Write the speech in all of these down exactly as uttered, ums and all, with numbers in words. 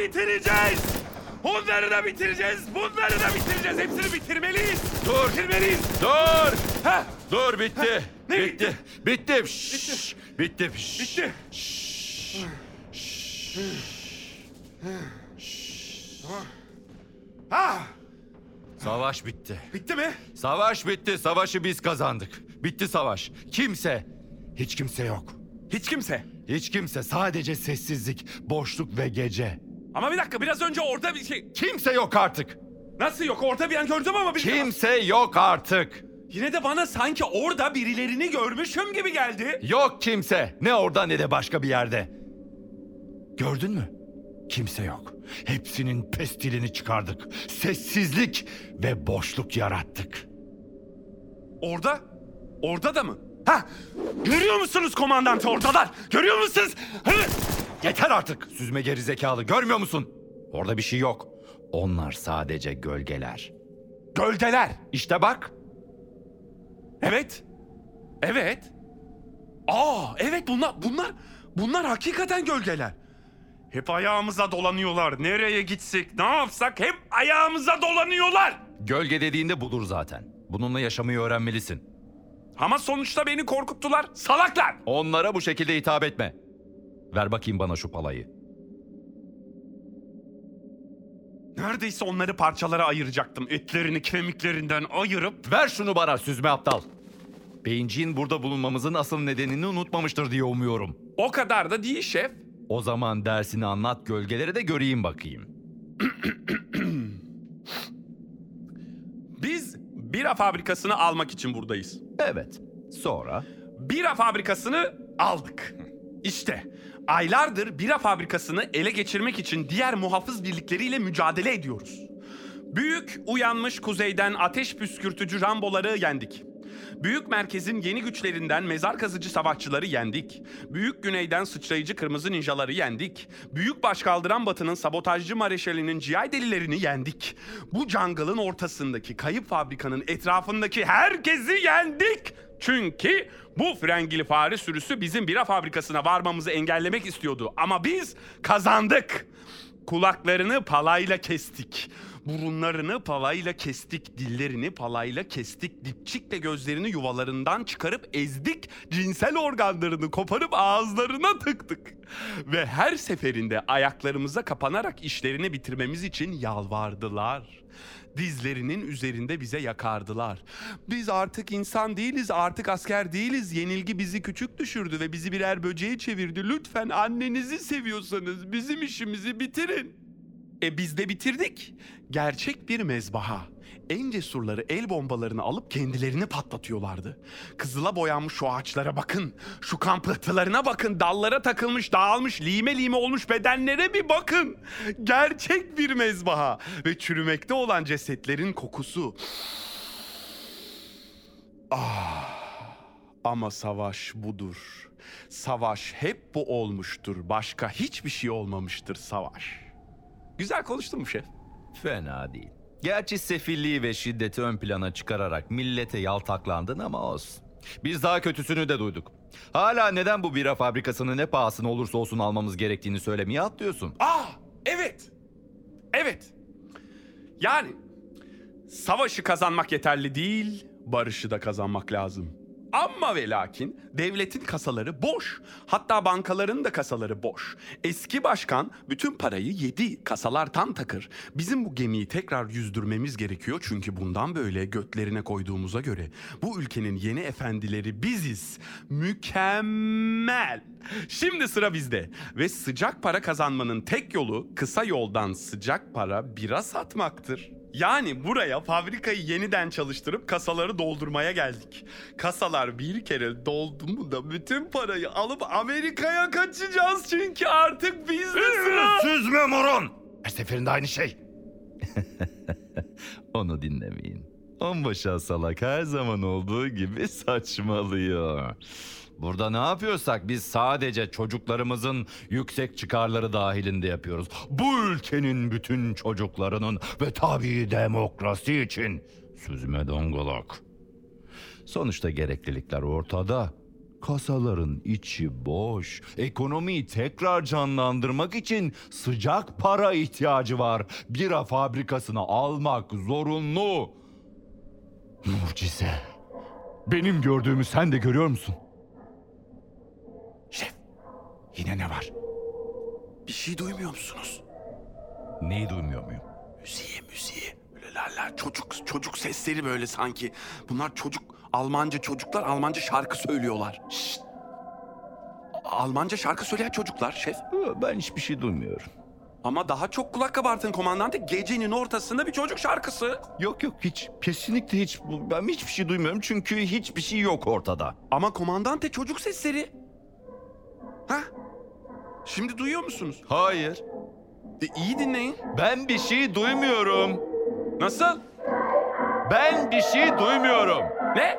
bitireceğiz. Onları da bitireceğiz. Bunları da bitireceğiz. Hepsini bitirmeliyiz. Dur. Bitirmeliyiz. Dur. Heh. Dur bitti. Heh. Ne bitti? Bitti. Bitti. Şşş. Bitti. Bitti. Bitti. Şşş. Şşş. Ah. Savaş bitti. Bitti mi? Savaş bitti. Savaşı biz kazandık. Bitti savaş. Kimse, hiç kimse yok. Hiç kimse? Hiç kimse. Sadece sessizlik, boşluk ve gece. Ama bir dakika, biraz önce orada bir şey... Kimse yok artık. Nasıl yok? Orada bir an gördüm ama... Bir kimse şey... yok artık. Yine de bana sanki orada birilerini görmüşüm gibi geldi. Yok kimse. Ne orada ne de başka bir yerde. Gördün mü? Kimse yok. Hepsinin pestilini çıkardık. Sessizlik ve boşluk yarattık. Orada? Orada da mı? Ha? Görüyor musunuz komandante, oradalar? Görüyor musunuz? Hı! Yeter artık süzme gerizekalı. Görmüyor musun? Orada bir şey yok. Onlar sadece gölgeler. Gölgeler. İşte bak. Evet. Evet. Aa, evet bunlar bunlar bunlar hakikaten gölgeler. Hep ayağımıza dolanıyorlar. Nereye gitsek, ne yapsak hep ayağımıza dolanıyorlar. Gölge dediğinde budur zaten. Bununla yaşamayı öğrenmelisin. Ama sonuçta beni korkuttular. Salaklar. Onlara bu şekilde hitap etme. Ver bakayım bana şu palayı. Neredeyse onları parçalara ayıracaktım. Etlerini kemiklerinden ayırıp... Ver şunu bana süzme aptal. Beyinciğin burada bulunmamızın asıl nedenini unutmamıştır diye umuyorum. O kadar da değil şef. O zaman dersini anlat, gölgelere de göreyim bakayım. Biz bira fabrikasını almak için buradayız. Evet. Sonra? Bira fabrikasını aldık. İşte aylardır bira fabrikasını ele geçirmek için diğer muhafız birlikleriyle mücadele ediyoruz. Büyük uyanmış kuzeyden ateş püskürtücü ramboları yendik. Büyük merkezin yeni güçlerinden mezar kazıcı savaşçıları yendik. Büyük güneyden sıçrayıcı kırmızı ninjaları yendik. Büyük başkaldıran batının sabotajcı mareşalinin ciyay delilerini yendik. Bu jungle'ın ortasındaki kayıp fabrikanın etrafındaki herkesi yendik. Çünkü bu frengili fare sürüsü bizim bira fabrikasına varmamızı engellemek istiyordu. Ama biz kazandık. Kulaklarını palayla kestik. Burunlarını palayla kestik, dillerini palayla kestik, dipçikle gözlerini yuvalarından çıkarıp ezdik, cinsel organlarını koparıp ağızlarına tıktık. Ve her seferinde ayaklarımıza kapanarak işlerini bitirmemiz için yalvardılar. Dizlerinin üzerinde bize yakardılar. Biz artık insan değiliz, artık asker değiliz. Yenilgi bizi küçük düşürdü ve bizi birer böceğe çevirdi. Lütfen annenizi seviyorsanız bizim işimizi bitirin. E biz de bitirdik. Gerçek bir mezbaha. En cesurları el bombalarını alıp kendilerini patlatıyorlardı. Kızıla boyanmış şu ağaçlara bakın. Şu kan pıhtılarına bakın. Dallara takılmış, dağılmış, lime lime olmuş bedenlere bir bakın. Gerçek bir mezbaha. Ve çürümekte olan cesetlerin kokusu. Ah. Ama savaş budur. Savaş hep bu olmuştur. Başka hiçbir şey olmamıştır savaş. Güzel konuştun mu şef? Fena değil. Gerçi sefilliği ve şiddeti ön plana çıkararak millete yaltaklandın ama olsun. Biz daha kötüsünü de duyduk. Hala neden bu bira fabrikasını ne pahasına olursa olsun almamız gerektiğini söylemeye atlıyorsun. Ah, evet. Evet. Yani savaşı kazanmak yeterli değil, barışı da kazanmak lazım. Amma ve lakin devletin kasaları boş. Hatta bankaların da kasaları boş. Eski başkan bütün parayı yedi. Kasalar tam takır. Bizim bu gemiyi tekrar yüzdürmemiz gerekiyor. Çünkü bundan böyle götlerine koyduğumuza göre bu ülkenin yeni efendileri biziz. Mükemmel. Şimdi sıra bizde. Ve sıcak para kazanmanın tek yolu kısa yoldan sıcak para bira satmaktır. Yani buraya fabrikayı yeniden çalıştırıp kasaları doldurmaya geldik. Kasalar bir kere doldu mu da bütün parayı alıp Amerika'ya kaçacağız çünkü artık biz de sıra. Süzme morun! Her seferinde aynı şey. Onu dinlemeyin. Onbaşı salak her zaman olduğu gibi saçmalıyor. Burada ne yapıyorsak biz sadece çocuklarımızın yüksek çıkarları dahilinde yapıyoruz. Bu ülkenin bütün çocuklarının ve tabii demokrasi için. Süzme dongolak. Sonuçta gereklilikler ortada. Kasaların içi boş, ekonomiyi tekrar canlandırmak için sıcak para ihtiyacı var. Bira fabrikasını almak zorunlu. Mucize. Benim gördüğümü sen de görüyor musun? Şef, yine ne var? Bir şey duymuyor musunuz? Neyi duymuyor muyum? Müziği, müziği. Böyle la la çocuk, çocuk sesleri böyle sanki. Bunlar çocuk... Almanca çocuklar Almanca şarkı söylüyorlar. Şşt. Almanca şarkı söyleyen çocuklar şef. Ben hiçbir şey duymuyorum. Ama daha çok kulak kabartın komandante, gecenin ortasında bir çocuk şarkısı. Yok yok hiç, kesinlikle hiç. Ben hiçbir şey duymuyorum çünkü hiçbir şey yok ortada. Ama komandante çocuk sesleri. Hah? Şimdi duyuyor musunuz? Hayır. E, iyi dinleyin. Ben bir şey duymuyorum. Nasıl? Ben bir şey duymuyorum. Ne?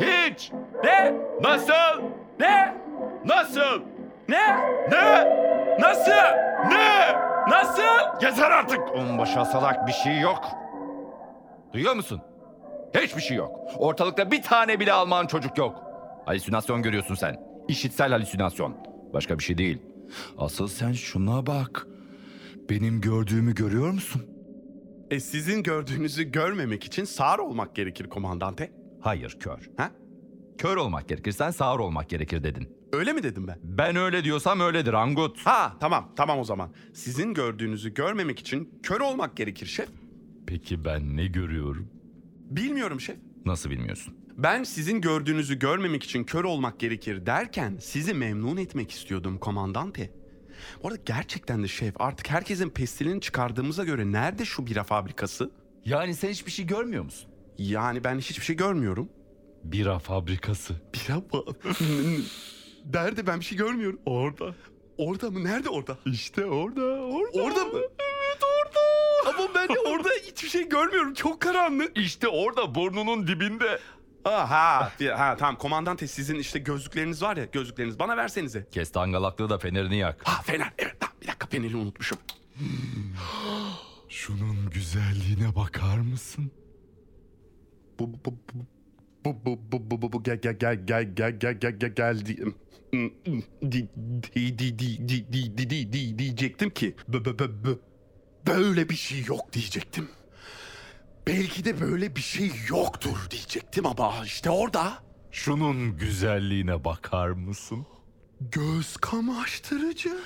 Hiç. Ne? Nasıl? Ne? Nasıl? Ne? Ne? Nasıl? Ne? Nasıl? Gezer artık. Onbaşı salak, bir şey yok. Duyuyor musun? Hiçbir şey yok. Ortalıkta bir tane bile Alman çocuk yok. Halüsinasyon görüyorsun sen. İşitsel halüsinasyon. Başka bir şey değil. Asıl sen şuna bak. Benim gördüğümü görüyor musun? E sizin gördüğünüzü görmemek için sağır olmak gerekir komandante. Hayır kör. Ha? Kör olmak gerekir, sen sağır olmak gerekir dedin. Öyle mi dedim ben? Ben öyle diyorsam öyledir Angut. Ha tamam tamam o zaman. Sizin gördüğünüzü görmemek için kör olmak gerekir şef. Peki ben ne görüyorum? Bilmiyorum şef. Nasıl bilmiyorsun? Ben sizin gördüğünüzü görmemek için kör olmak gerekir derken sizi memnun etmek istiyordum komandante. Bu arada gerçekten de şef, artık herkesin pestilini çıkardığımıza göre nerede şu bira fabrikası? Yani sen hiçbir şey görmüyor musun? Yani ben hiçbir şey görmüyorum. Bira fabrikası. Bira fabrikası. Nerede, ben bir şey görmüyorum. Orada. Orada mı? Nerede orada? İşte orada. Orada, orada mı? Evet orada. Ama ben de orada hiçbir şey görmüyorum. Çok karanlık. İşte orada, burnunun dibinde. Aha, ha tamam komandante, sizin işte gözlükleriniz var ya, gözlükleriniz bana versenize. Kestangalaklı da fenerini yak. Ha fener, evet tamam, bir dakika feneri unutmuşum. Şunun güzelliğine bakar mısın? Bu bu bu bu bu bu bu bu bu gel gel gel gel gel gel gel gel gel diyecektim ki böyle bir şey yok diyecektim. Belki de böyle bir şey yoktur diyecektim ama işte orada. Şunun güzelliğine bakar mısın? Göz kamaştırıcı.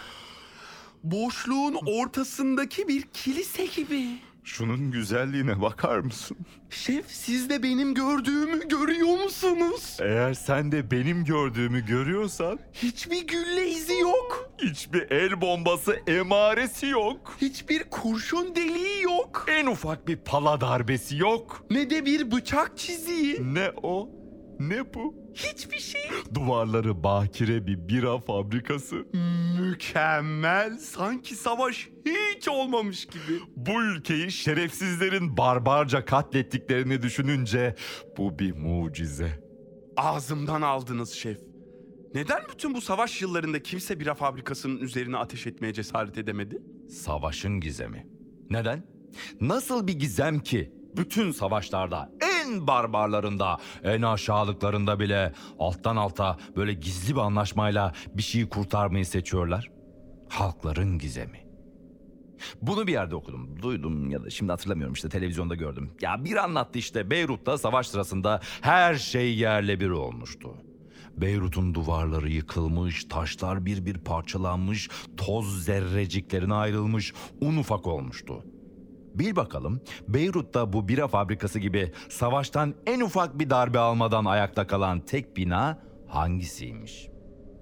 Boşluğun ortasındaki bir kilise gibi. Şunun güzelliğine bakar mısın? Şef, siz de benim gördüğümü görüyor musunuz? Eğer sen de benim gördüğümü görüyorsan... Hiçbir gülle izi yok. Hiçbir el bombası emaresi yok. Hiçbir kurşun deliği yok. En ufak bir pala darbesi yok. Ne de bir bıçak çiziği. Ne o, ne bu. Hiçbir şey. Duvarları bakire bir bira fabrikası. Mükemmel. Sanki savaş hiç olmamış gibi. Bu ülkeyi şerefsizlerin barbarca katlettiklerini düşününce bu bir mucize. Ağzımdan aldınız şef. Neden bütün bu savaş yıllarında kimse bira fabrikasının üzerine ateş etmeye cesaret edemedi? Savaşın gizemi. Neden? Nasıl bir gizem ki? Bütün savaşlarda, en barbarlarında, en aşağılıklarında bile alttan alta böyle gizli bir anlaşmayla bir şeyi kurtarmayı seçiyorlar. Halkların gizemi. Bunu bir yerde okudum, duydum ya da şimdi hatırlamıyorum, işte televizyonda gördüm. Ya bir anlattı işte, Beyrut'ta savaş sırasında her şey yerle bir olmuştu. Beyrut'un duvarları yıkılmış, taşlar bir bir parçalanmış, toz zerreciklerine ayrılmış, un ufak olmuştu. Bil bakalım Beyrut'ta bu bira fabrikası gibi savaştan en ufak bir darbe almadan ayakta kalan tek bina hangisiymiş?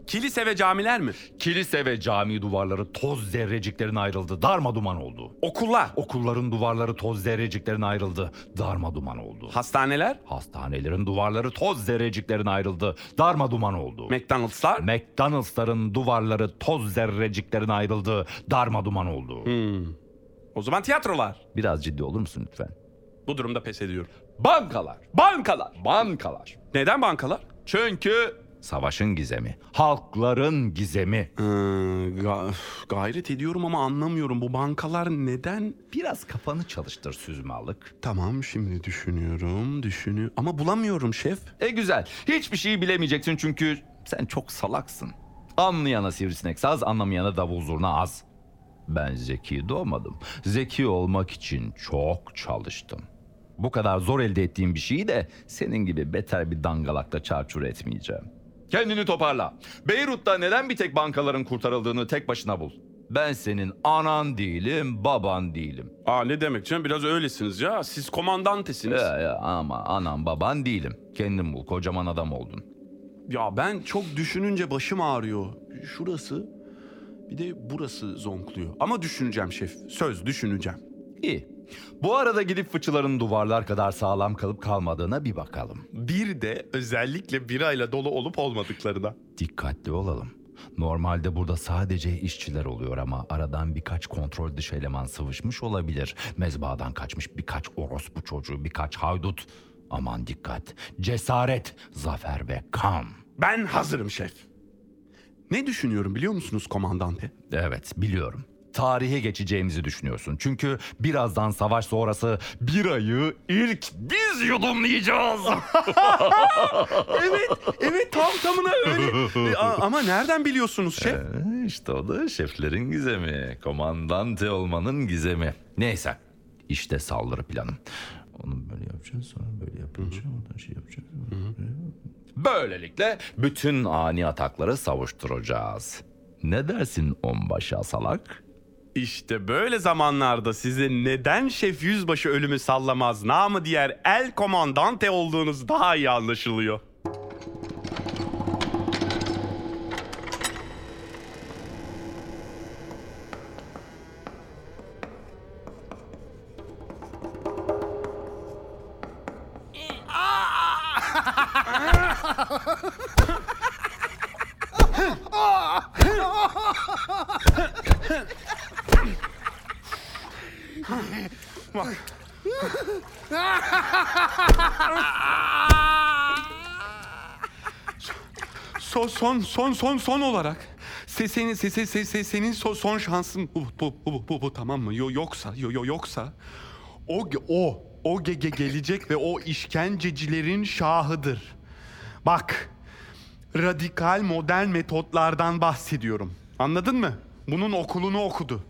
Kilise ve camiler mi? Kilise ve cami duvarları toz zerreciklerine ayrıldı, darmaduman oldu. Okullar? Okulların duvarları toz zerreciklerine ayrıldı, darmaduman oldu. Hastaneler? Hastanelerin duvarları toz zerreciklerine ayrıldı, darmaduman oldu. McDonald'slar? McDonald'sların duvarları toz zerreciklerine ayrıldı, darmaduman oldu. Hmm. O zaman tiyatrolar. Biraz ciddi olur musun lütfen? Bu durumda pes ediyorum. Bankalar. Bankalar. Bankalar. Neden bankalar? Çünkü savaşın gizemi. Halkların gizemi. Ee, ga- gayret ediyorum ama anlamıyorum. Bu bankalar neden? Biraz kafanı çalıştır süzmalık. Tamam, şimdi düşünüyorum. Düşünü- ama bulamıyorum şef. E güzel. Hiçbir şeyi bilemeyeceksin çünkü Sen çok salaksın. Anlayana sivrisinek saz, anlamayana davul zurna az. Ben zeki doğmadım. Zeki olmak için çok çalıştım. Bu kadar zor elde ettiğim bir şeyi de senin gibi beter bir dangalakta çarçur etmeyeceğim. Kendini toparla. Beyrut'ta neden bir tek bankaların kurtarıldığını tek başına bul. Ben senin anan değilim, baban değilim. Aa, ne demek canım? Biraz öylesiniz ya. Siz komandantesiniz. Ya, ya, ama anam baban değilim. Kendin bul. Kocaman adam oldun. Ya ben çok düşününce başım ağrıyor. Şurası bir de burası zonkluyor. Ama düşüneceğim şef. Söz düşüneceğim. İyi. Bu arada gidip fıçıların duvarlar kadar sağlam kalıp kalmadığına bir bakalım. Bir de özellikle birayla dolu olup olmadıklarına. Dikkatli olalım. Normalde burada sadece işçiler oluyor ama aradan birkaç kontrol dışı eleman sıvışmış olabilir. Mezbadan kaçmış birkaç orospu çocuğu, birkaç haydut. Aman dikkat, cesaret, zafer ve kan. Ben hazırım şef. Ne düşünüyorum biliyor musunuz komandante? Evet, biliyorum. Tarihe geçeceğimizi düşünüyorsun. Çünkü birazdan savaş sonrası birayı ilk biz yudumlayacağız. Evet, evet tam tamına öyle. Ama nereden biliyorsunuz şef? Ee, işte o da şeflerin gizemi. Komandante olmanın gizemi. Neyse, işte saldırı planım. Onu böyle yapacağız, sonra böyle yapacağız, ondan şey yapacağız. Böylelikle bütün ani atakları savuşturacağız. Ne dersin onbaşı asalak? İşte böyle zamanlarda size neden şef yüzbaşı ölümü sallamaz, namı diğer el komandante olduğunuz daha iyi anlaşılıyor. son son son son son olarak senin senin senin senin son son şansın bu bu bu bu, bu tamam mı? Yo, yoksa yo, yo, yoksa o o o gege gelecek ve o işkencecilerin şahıdır. Bak, radikal modern metotlardan bahsediyorum. Anladın mı? Bunun okulunu okudu.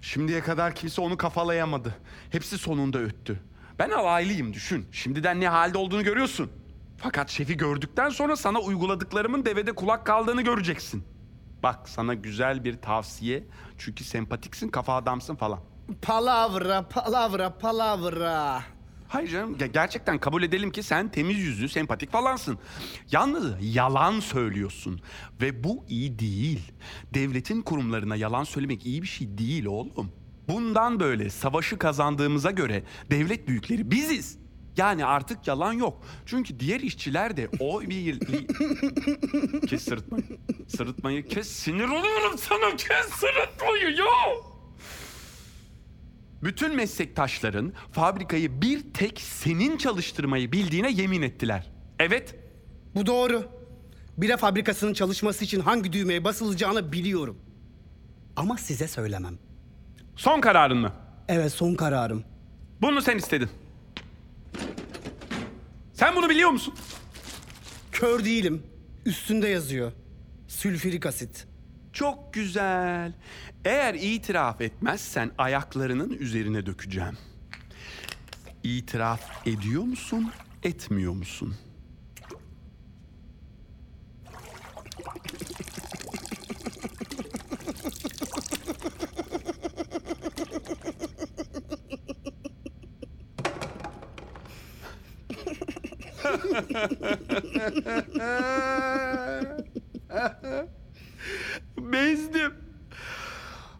Şimdiye kadar kimse onu kafalayamadı. Hepsi sonunda öttü. Ben alaylıyım düşün. Şimdiden ne halde olduğunu görüyorsun. Fakat şefi gördükten sonra sana uyguladıklarımın devede kulak kaldığını göreceksin. Bak sana güzel bir tavsiye. Çünkü sempatiksin, kafa adamsın falan. Palavra, palavra, palavra. Hayır canım, gerçekten kabul edelim ki sen temiz yüzlü, sempatik falansın. Yalnız yalan söylüyorsun ve bu iyi değil. Devletin kurumlarına yalan söylemek iyi bir şey değil oğlum. Bundan böyle savaşı kazandığımıza göre devlet büyükleri biziz. Yani artık yalan yok. Çünkü diğer işçiler de o bir... Kes sırıtmayı. Sırıtmayı kes. Sinir olurum sana. Kes sırıtmayı ya. Bütün meslektaşların fabrikayı bir tek senin çalıştırmayı bildiğine yemin ettiler. Evet. Bu doğru. Bira fabrikasının çalışması için hangi düğmeye basılacağını biliyorum. Ama size söylemem. Son kararın mı? Evet, son kararım. Bunu sen istedin. Sen bunu biliyor musun? Kör değilim. Üstünde yazıyor. Sülfürik asit. Çok güzel. Eğer itiraf etmezsen ayaklarının üzerine dökeceğim. İtiraf ediyor musun, etmiyor musun? Bezdim.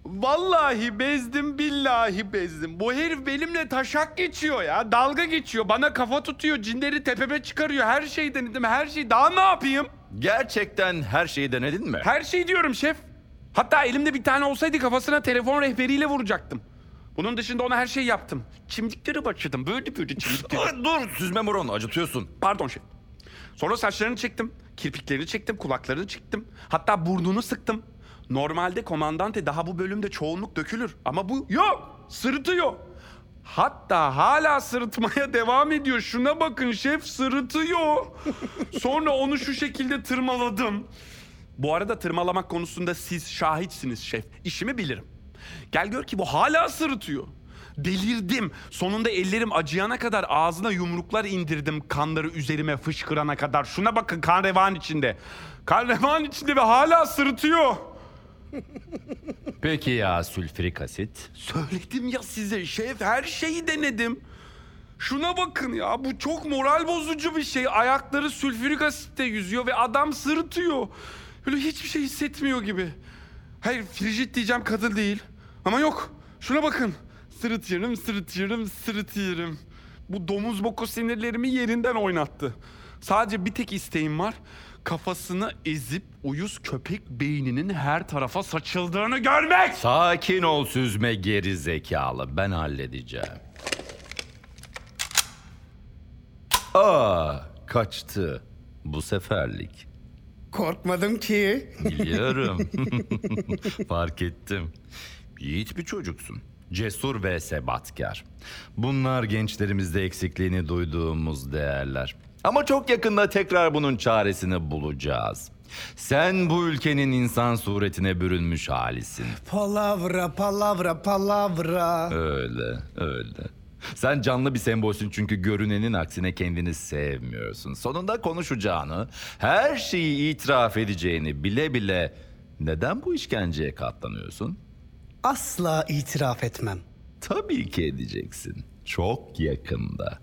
Vallahi bezdim, billahi bezdim. Bu herif benimle taşak geçiyor ya. Dalga geçiyor, bana kafa tutuyor, cinleri tepeme çıkarıyor. Her şeyi denedim, her şeyi. Daha ne yapayım? Gerçekten her şeyi denedin mi? Her şeyi diyorum şef. Hatta elimde bir tane olsaydı kafasına telefon rehberiyle vuracaktım. Bunun dışında ona her şeyi yaptım. Çimdikleri başladım, böyle böyle çimdikleri. Dur, süzme moronu, acıtıyorsun. Pardon şef. Sonra saçlarını çektim, kirpiklerini çektim, kulaklarını çektim. Hatta burnunu sıktım. Normalde komandante daha bu bölümde çoğunluk dökülür ama bu yok, sırıtıyor. Hatta hala sırıtmaya devam ediyor. Şuna bakın, şef sırıtıyor. Sonra onu şu şekilde tırmaladım. Bu arada tırmalamak konusunda siz şahitsiniz şef. İşimi bilirim. Gel gör ki bu hala sırıtıyor. Delirdim. Sonunda ellerim acıyana kadar ağzına yumruklar indirdim. Kanları üzerime fışkırana kadar. Şuna bakın, kan revan içinde. Kan revan içinde ve hala sırıtıyor. Peki ya sülfürik asit? Söyledim ya size şef, her şeyi denedim. Şuna bakın ya, bu çok moral bozucu bir şey. Ayakları sülfürik asitte yüzüyor ve adam sırıtıyor. Böyle hiçbir şey hissetmiyor gibi. Hayır, frijit diyeceğim, kadın değil. Ama yok, şuna bakın. Sırıtıyorum, sırıtıyorum, sırıtıyorum. Bu domuz boku sinirlerimi yerinden oynattı. Sadece bir tek isteğim var. Kafasını ezip uyuz köpek beyninin her tarafa saçıldığını görmek. Sakin ol süzme geri zekalı. Ben halledeceğim. Aa, kaçtı. Bu seferlik. Korkmadım ki. Biliyorum. Fark ettim. Yiğit bir çocuksun. Cesur ve sebatkar. Bunlar gençlerimizde eksikliğini duyduğumuz değerler. Ama çok yakında tekrar bunun çaresini bulacağız. Sen bu ülkenin insan suretine bürünmüş halisin. Palavra, palavra, palavra. Öyle, öyle. Sen canlı bir sembolsün çünkü görünenin aksine kendini sevmiyorsun. Sonunda konuşacağını, her şeyi itiraf edeceğini bile bile neden bu işkenceye katlanıyorsun? Asla itiraf etmem. Tabii ki edeceksin. Çok yakında.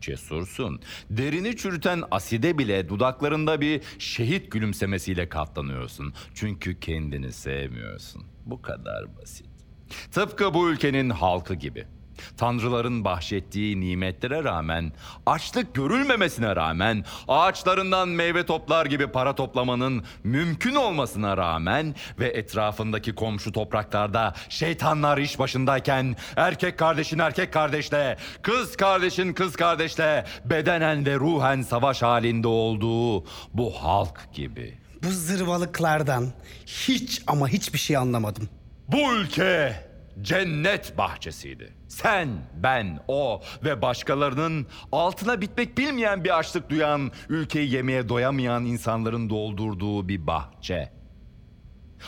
Cesursun. Derini çürüten aside bile dudaklarında bir şehit gülümsemesiyle katlanıyorsun. Çünkü kendini sevmiyorsun. Bu kadar basit. Tıpkı bu ülkenin halkı gibi. Tanrıların bahşettiği nimetlere rağmen, açlık görülmemesine rağmen, ağaçlarından meyve toplar gibi para toplamanın mümkün olmasına rağmen ve etrafındaki komşu topraklarda şeytanlar iş başındayken erkek kardeşin erkek kardeşle, kız kardeşin kız kardeşle bedenen ve ruhen savaş halinde olduğu bu halk gibi. Bu zırvalıklardan hiç ama hiçbir şey anlamadım. Bu ülke cennet bahçesiydi. Sen, ben, o ve başkalarının altına bitmek bilmeyen bir açlık duyan, ülkeyi yemeye doyamayan insanların doldurduğu bir bahçe.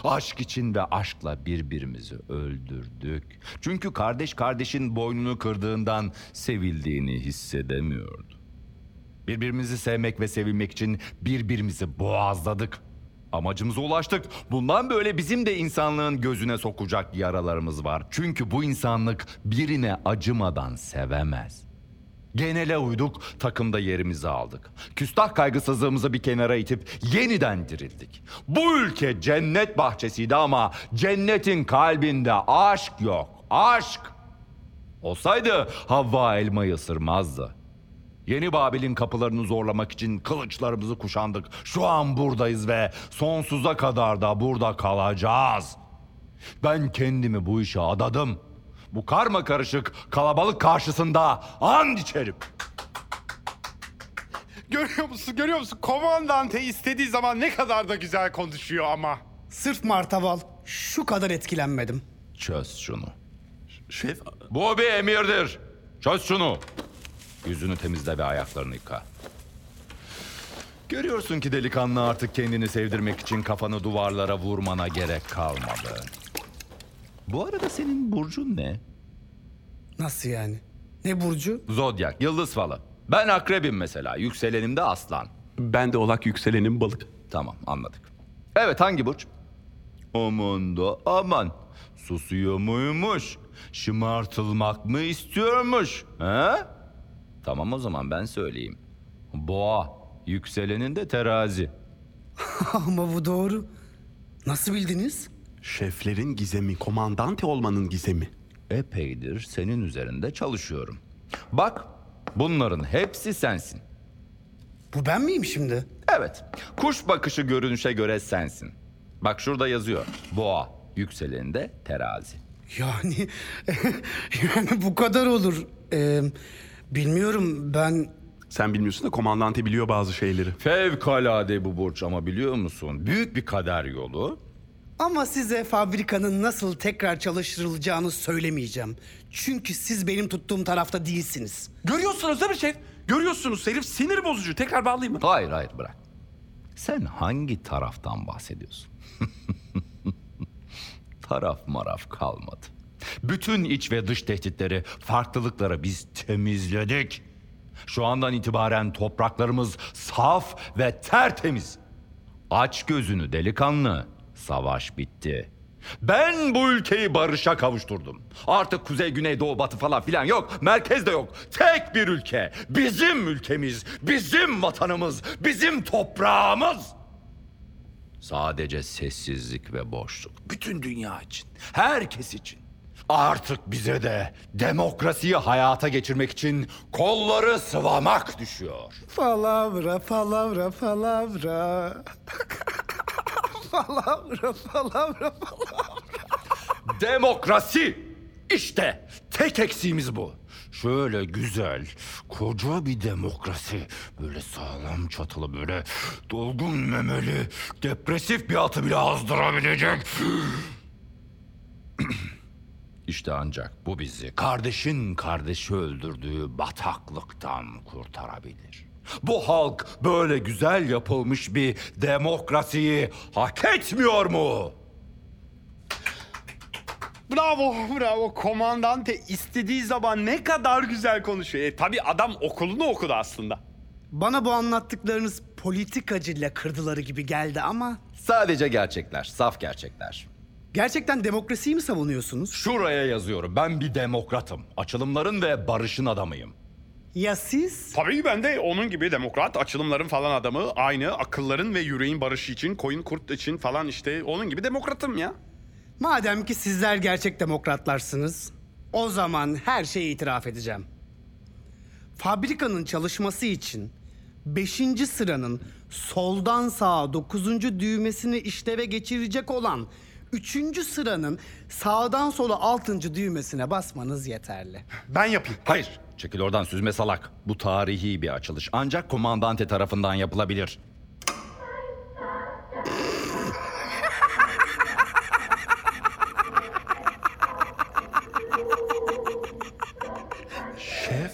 Aşk için ve aşkla birbirimizi öldürdük. Çünkü kardeş kardeşin boynunu kırdığından sevildiğini hissedemiyordu. Birbirimizi sevmek ve sevilmek için birbirimizi boğazladık. Amacımıza ulaştık. Bundan böyle bizim de insanlığın gözüne sokacak yaralarımız var. Çünkü bu insanlık birine acımadan sevemez. Genele uyduk, takımda yerimizi aldık. Küstah kaygısızlığımızı bir kenara itip yeniden dirildik. Bu ülke cennet bahçesiydi ama cennetin kalbinde aşk yok. Aşk! Olsaydı Havva elmayı ısırmazdı. Yeni Babil'in kapılarını zorlamak için kılıçlarımızı kuşandık. Şu an buradayız ve sonsuza kadar da burada kalacağız. Ben kendimi bu işe adadım. Bu karma karışık kalabalık karşısında and içerim. Görüyor musun, görüyor musun? Komandante istediği zaman ne kadar da güzel konuşuyor ama. Sırf martaval, şu kadar etkilenmedim. Çöz şunu. Şef... Bu bir emirdir. Çöz şunu. Yüzünü temizle ve ayaklarını yıka. Görüyorsun ki delikanlı, artık kendini sevdirmek için kafanı duvarlara vurmana gerek kalmadı. Bu arada senin burcun ne? Nasıl yani? Ne burcu? Zodyak, yıldız falı. Ben akrebim mesela. Yükselenim de aslan. Ben de oğlak, yükselenim balık. Tamam, anladık. Evet, hangi burç? Aman da aman. Susuyor muymuş? Şımartılmak mı istiyormuş? He? Tamam, o zaman ben söyleyeyim. Boğa, yükselenin de terazi. Ama bu doğru. Nasıl bildiniz? Şeflerin gizemi, komandante olmanın gizemi. Epeydir senin üzerinde çalışıyorum. Bak, bunların hepsi sensin. Bu ben miyim şimdi? Evet, kuş bakışı görünüşe göre sensin. Bak şurada yazıyor. Boğa, yükselenin de terazi. Yani, yani bu kadar olur. Eee... Bilmiyorum ben... Sen bilmiyorsun da komandante biliyor bazı şeyleri. Fevkalade bu burç ama biliyor musun? Büyük bir kader yolu. Ama size fabrikanın nasıl tekrar çalıştırılacağını söylemeyeceğim. Çünkü siz benim tuttuğum tarafta değilsiniz. Görüyorsunuz değil mi şef? Görüyorsunuz herif sinir bozucu. Tekrar bağlayayım mı? Hayır hayır bırak. Sen hangi taraftan bahsediyorsun? Taraf maraf kalmadı. Bütün iç ve dış tehditleri, farklılıkları biz temizledik. Şu andan itibaren topraklarımız saf ve tertemiz. Aç gözünü delikanlı. Savaş bitti. Ben bu ülkeyi barışa kavuşturdum. Artık kuzey, güney, doğu, batı falan filan yok. Merkez de yok. Tek bir ülke. Bizim ülkemiz, bizim vatanımız, bizim toprağımız. Sadece sessizlik ve boşluk. Bütün dünya için, herkes için. Artık bize de demokrasiyi hayata geçirmek için kolları sıvamak düşüyor. Palavra, palavra, palavra. Palavra, palavra, palavra. Demokrasi! İşte tek eksiğimiz bu. Şöyle güzel, koca bir demokrasi. Böyle sağlam çatılı, böyle dolgun memeli, depresif bir atı bile azdırabilecek. İşte ancak bu bizi kardeşin kardeşi öldürdüğü bataklıktan kurtarabilir. Bu halk böyle güzel yapılmış bir demokrasiyi hak etmiyor mu? Bravo, bravo. Komandante istediği zaman ne kadar güzel konuşuyor. E, tabii adam okulunu okudu aslında. Bana bu anlattıklarınız politikacıyla kırdıları gibi geldi ama... Sadece gerçekler, saf gerçekler. Gerçekten demokrasiyi mi savunuyorsunuz? Şuraya yazıyorum. Ben bir demokratım. Açılımların ve barışın adamıyım. Ya siz? Tabii ben de onun gibi demokrat, açılımların falan adamı, aynı akılların ve yüreğin barışı için, koyun kurt için falan, işte onun gibi demokratım ya. Madem ki sizler gerçek demokratlarsınız, o zaman her şeyi itiraf edeceğim. Fabrikanın çalışması için beşinci sıranın soldan sağa dokuzuncu düğmesini işleve geçirecek olan üçüncü sıranın sağdan sola altıncı düğmesine basmanız yeterli. Ben yapayım. Hayır. Çekil oradan süzme salak. Bu tarihi bir açılış. Ancak komandante tarafından yapılabilir. Şef,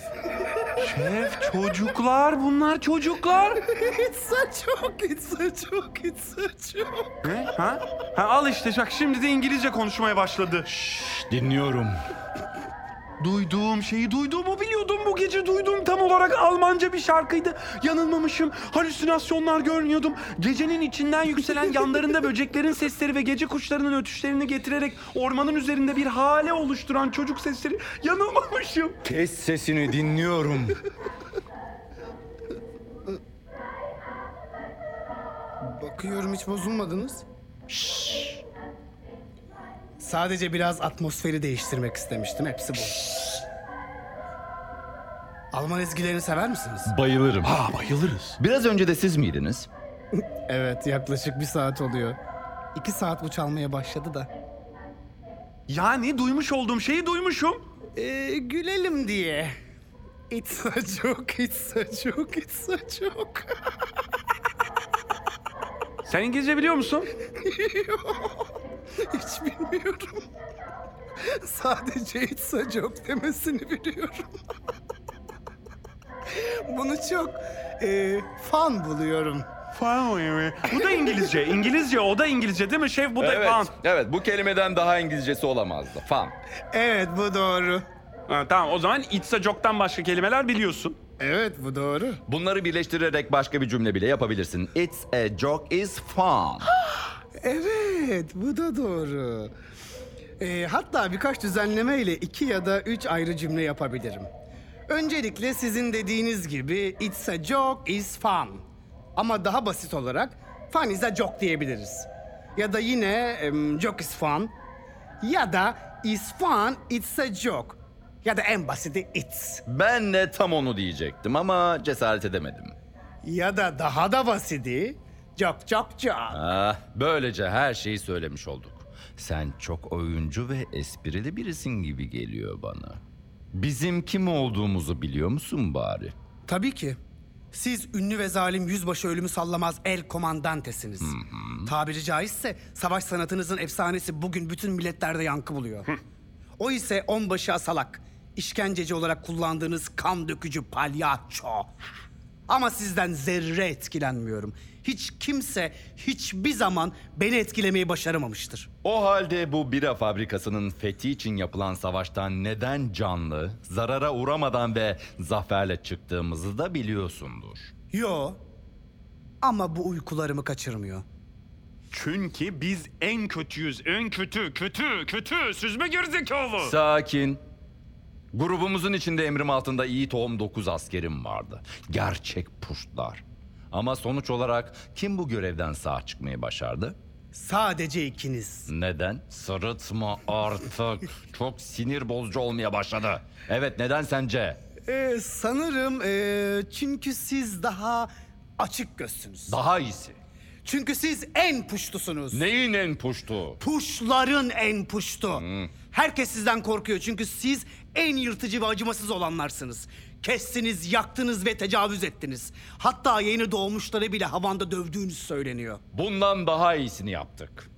şef, çocuklar, bunlar çocuklar. It's a joke, it's a joke, it's a joke. Ne? Ha? Ha, al işte şak. Şimdi de İngilizce konuşmaya başladı. Şşş, dinliyorum. Duyduğum şeyi duyduğumu biliyordum. Bu gece duyduğum tam olarak Almanca bir şarkıydı. Yanılmamışım. Halüsinasyonlar görünüyordum. Gecenin içinden yükselen yanlarında böceklerin sesleri ve gece kuşlarının ötüşlerini getirerek ormanın üzerinde bir hale oluşturan çocuk sesleri. Yanılmamışım. Kes sesini, dinliyorum. Bakıyorum hiç bozulmadınız. Şşş. Sadece biraz atmosferi değiştirmek istemiştim. Hepsi bu. Şşş. Alman ezgilerini sever misiniz? Bayılırım. Ha, bayılırız. Biraz önce de siz miydiniz? Evet, yaklaşık bir saat oluyor. İki saat bu çalmaya başladı da. Yani duymuş olduğum şeyi duymuşum. Ee, gülelim diye. It's a joke, it's a joke, it's a joke. Sen İngilizce biliyor musun? Yok. Hiç bilmiyorum. Sadece it's a joke demesini biliyorum. Bunu çok e, fun buluyorum. Fun. Bu da İngilizce. İngilizce, o da İngilizce değil mi şef? Bu da evet, fun. Evet, bu kelimeden daha İngilizcesi olamazdı. Fun. Evet, bu doğru. Ha, tamam, o zaman it's a joke'tan başka kelimeler biliyorsun. Evet, bu doğru. Bunları birleştirerek başka bir cümle bile yapabilirsin. It's a joke is fun. Evet, bu da doğru. Ee, hatta birkaç düzenleme ile iki ya da üç ayrı cümle yapabilirim. Öncelikle sizin dediğiniz gibi it's a joke is fun. Ama daha basit olarak fun is a joke diyebiliriz. Ya da yine um, joke is fun. Ya da is fun it's a joke. Ya da en basiti it's. Ben de tam onu diyecektim ama cesaret edemedim. Ya da daha da basiti... Cak cak cak. Ah, böylece her şeyi söylemiş olduk. Sen çok oyuncu ve esprili birisin gibi geliyor bana. Bizim kim olduğumuzu biliyor musun bari? Tabii ki. Siz ünlü ve zalim yüzbaşı ölümü sallamaz el komandantesiniz. Hı hı. Tabiri caizse savaş sanatınızın efsanesi bugün bütün milletlerde yankı buluyor. Hı. O ise onbaşı asalak, işkenceci olarak kullandığınız kan dökücü palyaço. Ama sizden zerre etkilenmiyorum. Hiç kimse hiçbir zaman beni etkilemeyi başaramamıştır. O halde bu bira fabrikasının fethi için yapılan savaştan neden canlı, zarara uğramadan ve zaferle çıktığımızı da biliyorsundur. Yo, ama bu uykularımı kaçırmıyor. Çünkü biz en kötüyüz, en kötü, kötü, kötü, süzme gerizekalı. Sakin. Grubumuzun içinde emrim altında iyi tohum dokuz askerim vardı. Gerçek puştlar. Ama sonuç olarak kim bu görevden sağ çıkmayı başardı? Sadece ikiniz. Neden? Sırıtma artık. Çok sinir bozucu olmaya başladı. Evet, neden sence? Ee, sanırım ee, çünkü siz daha açık gözsünüz. Daha iyisi. Çünkü siz en puştusunuz. Neyin en puştu? Puşların en puştu. Hmm. Herkes sizden korkuyor çünkü siz en yırtıcı ve acımasız olanlarsınız. Kestiniz, yaktınız ve tecavüz ettiniz. Hatta yeni doğmuşları bile havanda dövdüğünüz söyleniyor. Bundan daha iyisini yaptık.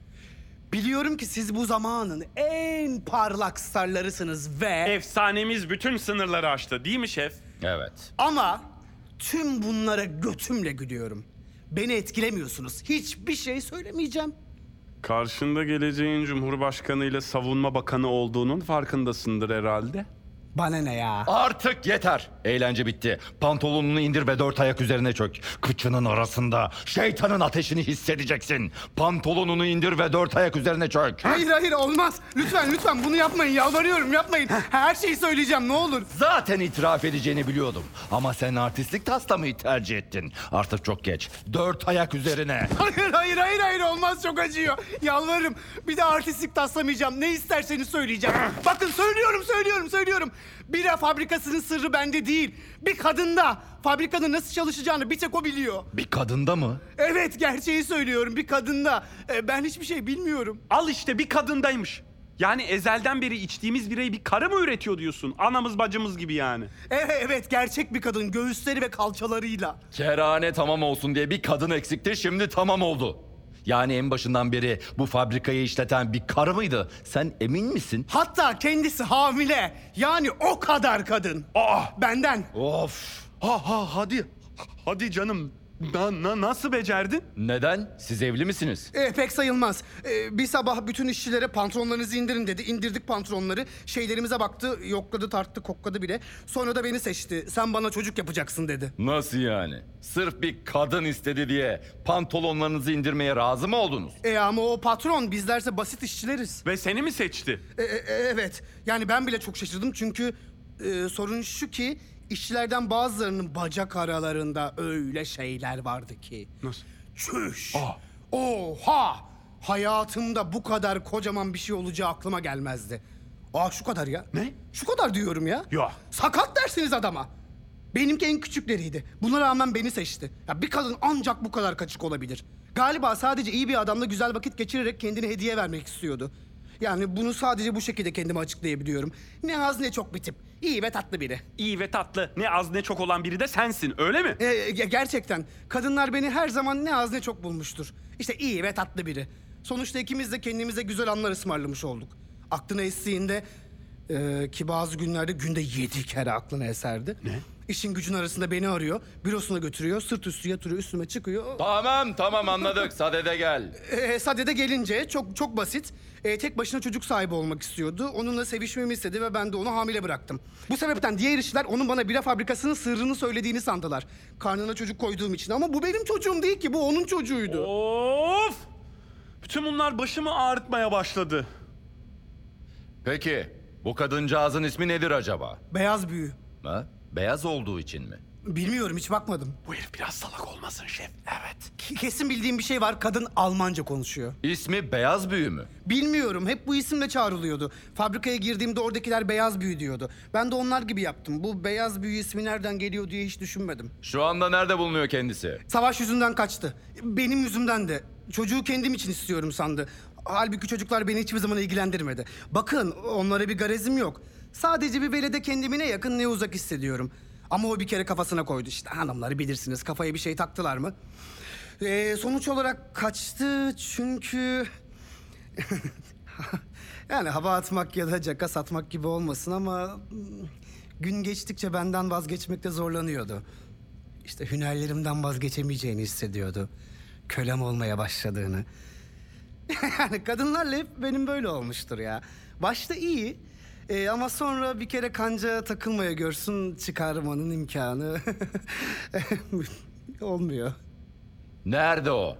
Biliyorum ki siz bu zamanın en parlak starlarısınız ve... Efsanemiz bütün sınırları aştı, değil mi şef? Evet. Ama tüm bunlara götümle gülüyorum. Beni etkilemiyorsunuz. Hiçbir şey söylemeyeceğim. Karşında geleceğin Cumhurbaşkanı ile Savunma Bakanı olduğunun farkındasındır herhalde. Bana ne ya? Artık yeter. Eğlence bitti. Pantolonunu indir ve dört ayak üzerine çök. Kıçının arasında şeytanın ateşini hissedeceksin. Pantolonunu indir ve dört ayak üzerine çök. Hayır hayır olmaz. Lütfen lütfen bunu yapmayın. Yalvarıyorum yapmayın. Her şeyi söyleyeceğim ne olur. Zaten itiraf edeceğini biliyordum. Ama sen artistlik taslamayı tercih ettin. Artık çok geç. Dört ayak üzerine. Hayır hayır hayır hayır olmaz. Çok acıyor. Yalvarırım. Bir de artistlik taslamayacağım. Ne isterseniz söyleyeceğim. Bakın söylüyorum söylüyorum söylüyorum. Bira fabrikasının sırrı bende değil. Bir kadında. Fabrikanın nasıl çalışacağını bir tek o biliyor. Bir kadında mı? Evet, gerçeği söylüyorum. Bir kadında. Ee, ben hiçbir şey bilmiyorum. Al işte, bir kadındaymış. Yani ezelden beri içtiğimiz birayı bir karı mı üretiyor diyorsun? Anamız bacımız gibi yani. Evet, evet gerçek bir kadın. Göğüsleri ve kalçalarıyla. Kerane tamam olsun diye bir kadın eksikti. Şimdi tamam oldu. Yani en başından beri bu fabrikayı işleten bir karı mıydı? Sen emin misin? Hatta kendisi hamile. Yani o kadar kadın. Aa! Benden. Of! Ha ha hadi. Hadi canım. Na, na, nasıl becerdin? Neden? Siz evli misiniz? E, pek sayılmaz. E, bir sabah bütün işçilere pantolonlarınızı indirin dedi. İndirdik pantolonları. Şeylerimize baktı, yokladı, tarttı, kokladı bile. Sonra da beni seçti. Sen bana çocuk yapacaksın dedi. Nasıl yani? Sırf bir kadın istedi diye pantolonlarınızı indirmeye razı mı oldunuz? E ama o patron, bizlerse basit işçileriz. Ve seni mi seçti? E, e, evet. Yani ben bile çok şaşırdım çünkü e, sorun şu ki... İşçilerden bazılarının bacak aralarında öyle şeyler vardı ki. Nasıl? Çüş! Aa. Oha! Hayatımda bu kadar kocaman bir şey olacağı aklıma gelmezdi. Aa şu kadar ya. Ne? Şu kadar diyorum ya. Ya. Sakat dersiniz adama. Benimki en küçükleriydi. Buna rağmen beni seçti. Ya bir kadın ancak bu kadar kaçık olabilir. Galiba sadece iyi bir adamla güzel vakit geçirerek kendine hediye vermek istiyordu. Yani bunu sadece bu şekilde kendime açıklayabiliyorum. Ne az ne çok bir tip. İyi ve tatlı biri. İyi ve tatlı. Ne az ne çok olan biri de sensin, öyle mi? Ee, gerçekten. Kadınlar beni her zaman ne az ne çok bulmuştur. İşte iyi ve tatlı biri. Sonuçta ikimiz de kendimize güzel anlar ısmarlamış olduk. Aklına estiğinde... E, ki bazı günlerde günde yedi kere aklına eserdi. Ne? İşin gücün arasında beni arıyor, bürosuna götürüyor, sırt üstü yatırıyor, üstüme çıkıyor. Tamam, tamam anladık. Sadede gel. E, sadede gelince çok çok basit. E, tek başına çocuk sahibi olmak istiyordu. Onunla sevişmemi istedi ve ben de onu hamile bıraktım. Bu sebepten diğer işçiler onun bana bira fabrikasının sırrını söylediğini sandılar. Karnına çocuk koyduğum için ama bu benim çocuğum değil ki, bu onun çocuğuydu. Of! Bütün bunlar başımı ağrıtmaya başladı. Peki, bu kadıncağızın ismi nedir acaba? Beyaz büyü. Ha? Beyaz olduğu için mi? Bilmiyorum, hiç bakmadım. Bu herif biraz salak olmasın şef. Evet. Kesin bildiğim bir şey var. Kadın Almanca konuşuyor. İsmi Beyaz Büyü mü? Bilmiyorum. Hep bu isimle çağrılıyordu. Fabrikaya girdiğimde oradakiler Beyaz Büyü diyordu. Ben de onlar gibi yaptım. Bu Beyaz Büyü ismi nereden geliyor diye hiç düşünmedim. Şu anda nerede bulunuyor kendisi? Savaş yüzünden kaçtı. Benim yüzümden de. Çocuğu kendim için istiyorum sandı. Halbuki çocuklar beni hiçbir zaman ilgilendirmedi. Bakın, onlara bir garezim yok. Sadece bir belede kendimi ne yakın ne uzak hissediyorum. Ama o bir kere kafasına koydu işte. Hanımları bilirsiniz, kafaya bir şey taktılar mı? Ee, sonuç olarak kaçtı çünkü... yani hava atmak ya da caka satmak gibi olmasın ama... gün geçtikçe benden vazgeçmekte zorlanıyordu. İşte hünerlerimden vazgeçemeyeceğini hissediyordu. Kölem olmaya başladığını. Yani kadınlarla hep benim böyle olmuştur ya. Başta iyi e, ama sonra bir kere kanca takılmaya görsün çıkarmanın imkanı. Olmuyor. Nerede o?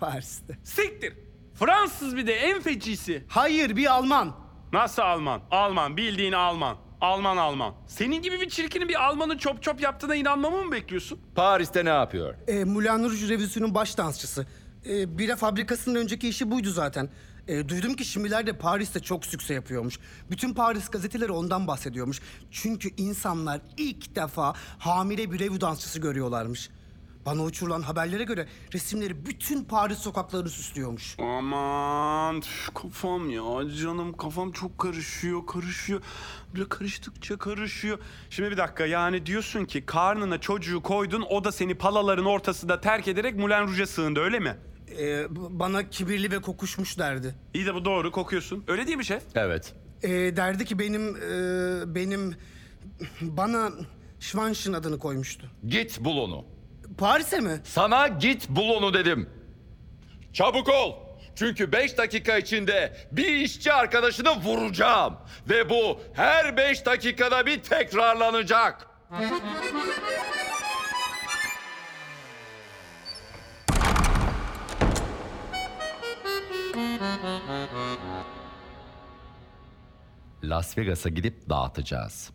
Paris'te. Siktir! Fransız bir de en fecisi. Hayır, bir Alman. Nasıl Alman? Alman, bildiğin Alman. Alman Alman. Senin gibi bir çirkinin bir Alman'ın çop çop yaptığına inanmamı mı bekliyorsun? Paris'te ne yapıyor? E, Moulin Rouge revüsünün baş dansçısı. E, bira fabrikasının önceki işi buydu zaten. E, duydum ki şimdilerde Paris'te çok sükse yapıyormuş. Bütün Paris gazeteleri ondan bahsediyormuş. Çünkü insanlar ilk defa hamile bir revü dansçısı görüyorlarmış. Bana uçurulan haberlere göre resimleri bütün Paris sokaklarını süslüyormuş. Aman tüf, kafam ya canım kafam çok karışıyor karışıyor. Böyle karıştıkça karışıyor. Şimdi bir dakika yani diyorsun ki karnına çocuğu koydun o da seni palaların ortasında terk ederek Moulin Rouge'a sığındı öyle mi? Ee, bana kibirli ve kokuşmuş derdi. İyi de bu doğru kokuyorsun öyle değil mi şef? Evet. Ee, derdi ki benim e, benim bana Schwanz'ın adını koymuştu. Git bul onu. Paris'e mi? Sana git bul onu dedim. Çabuk ol. Çünkü beş dakika içinde bir işçi arkadaşını vuracağım. Ve bu her beş dakikada bir tekrarlanacak. Las Vegas'a gidip dağıtacağız.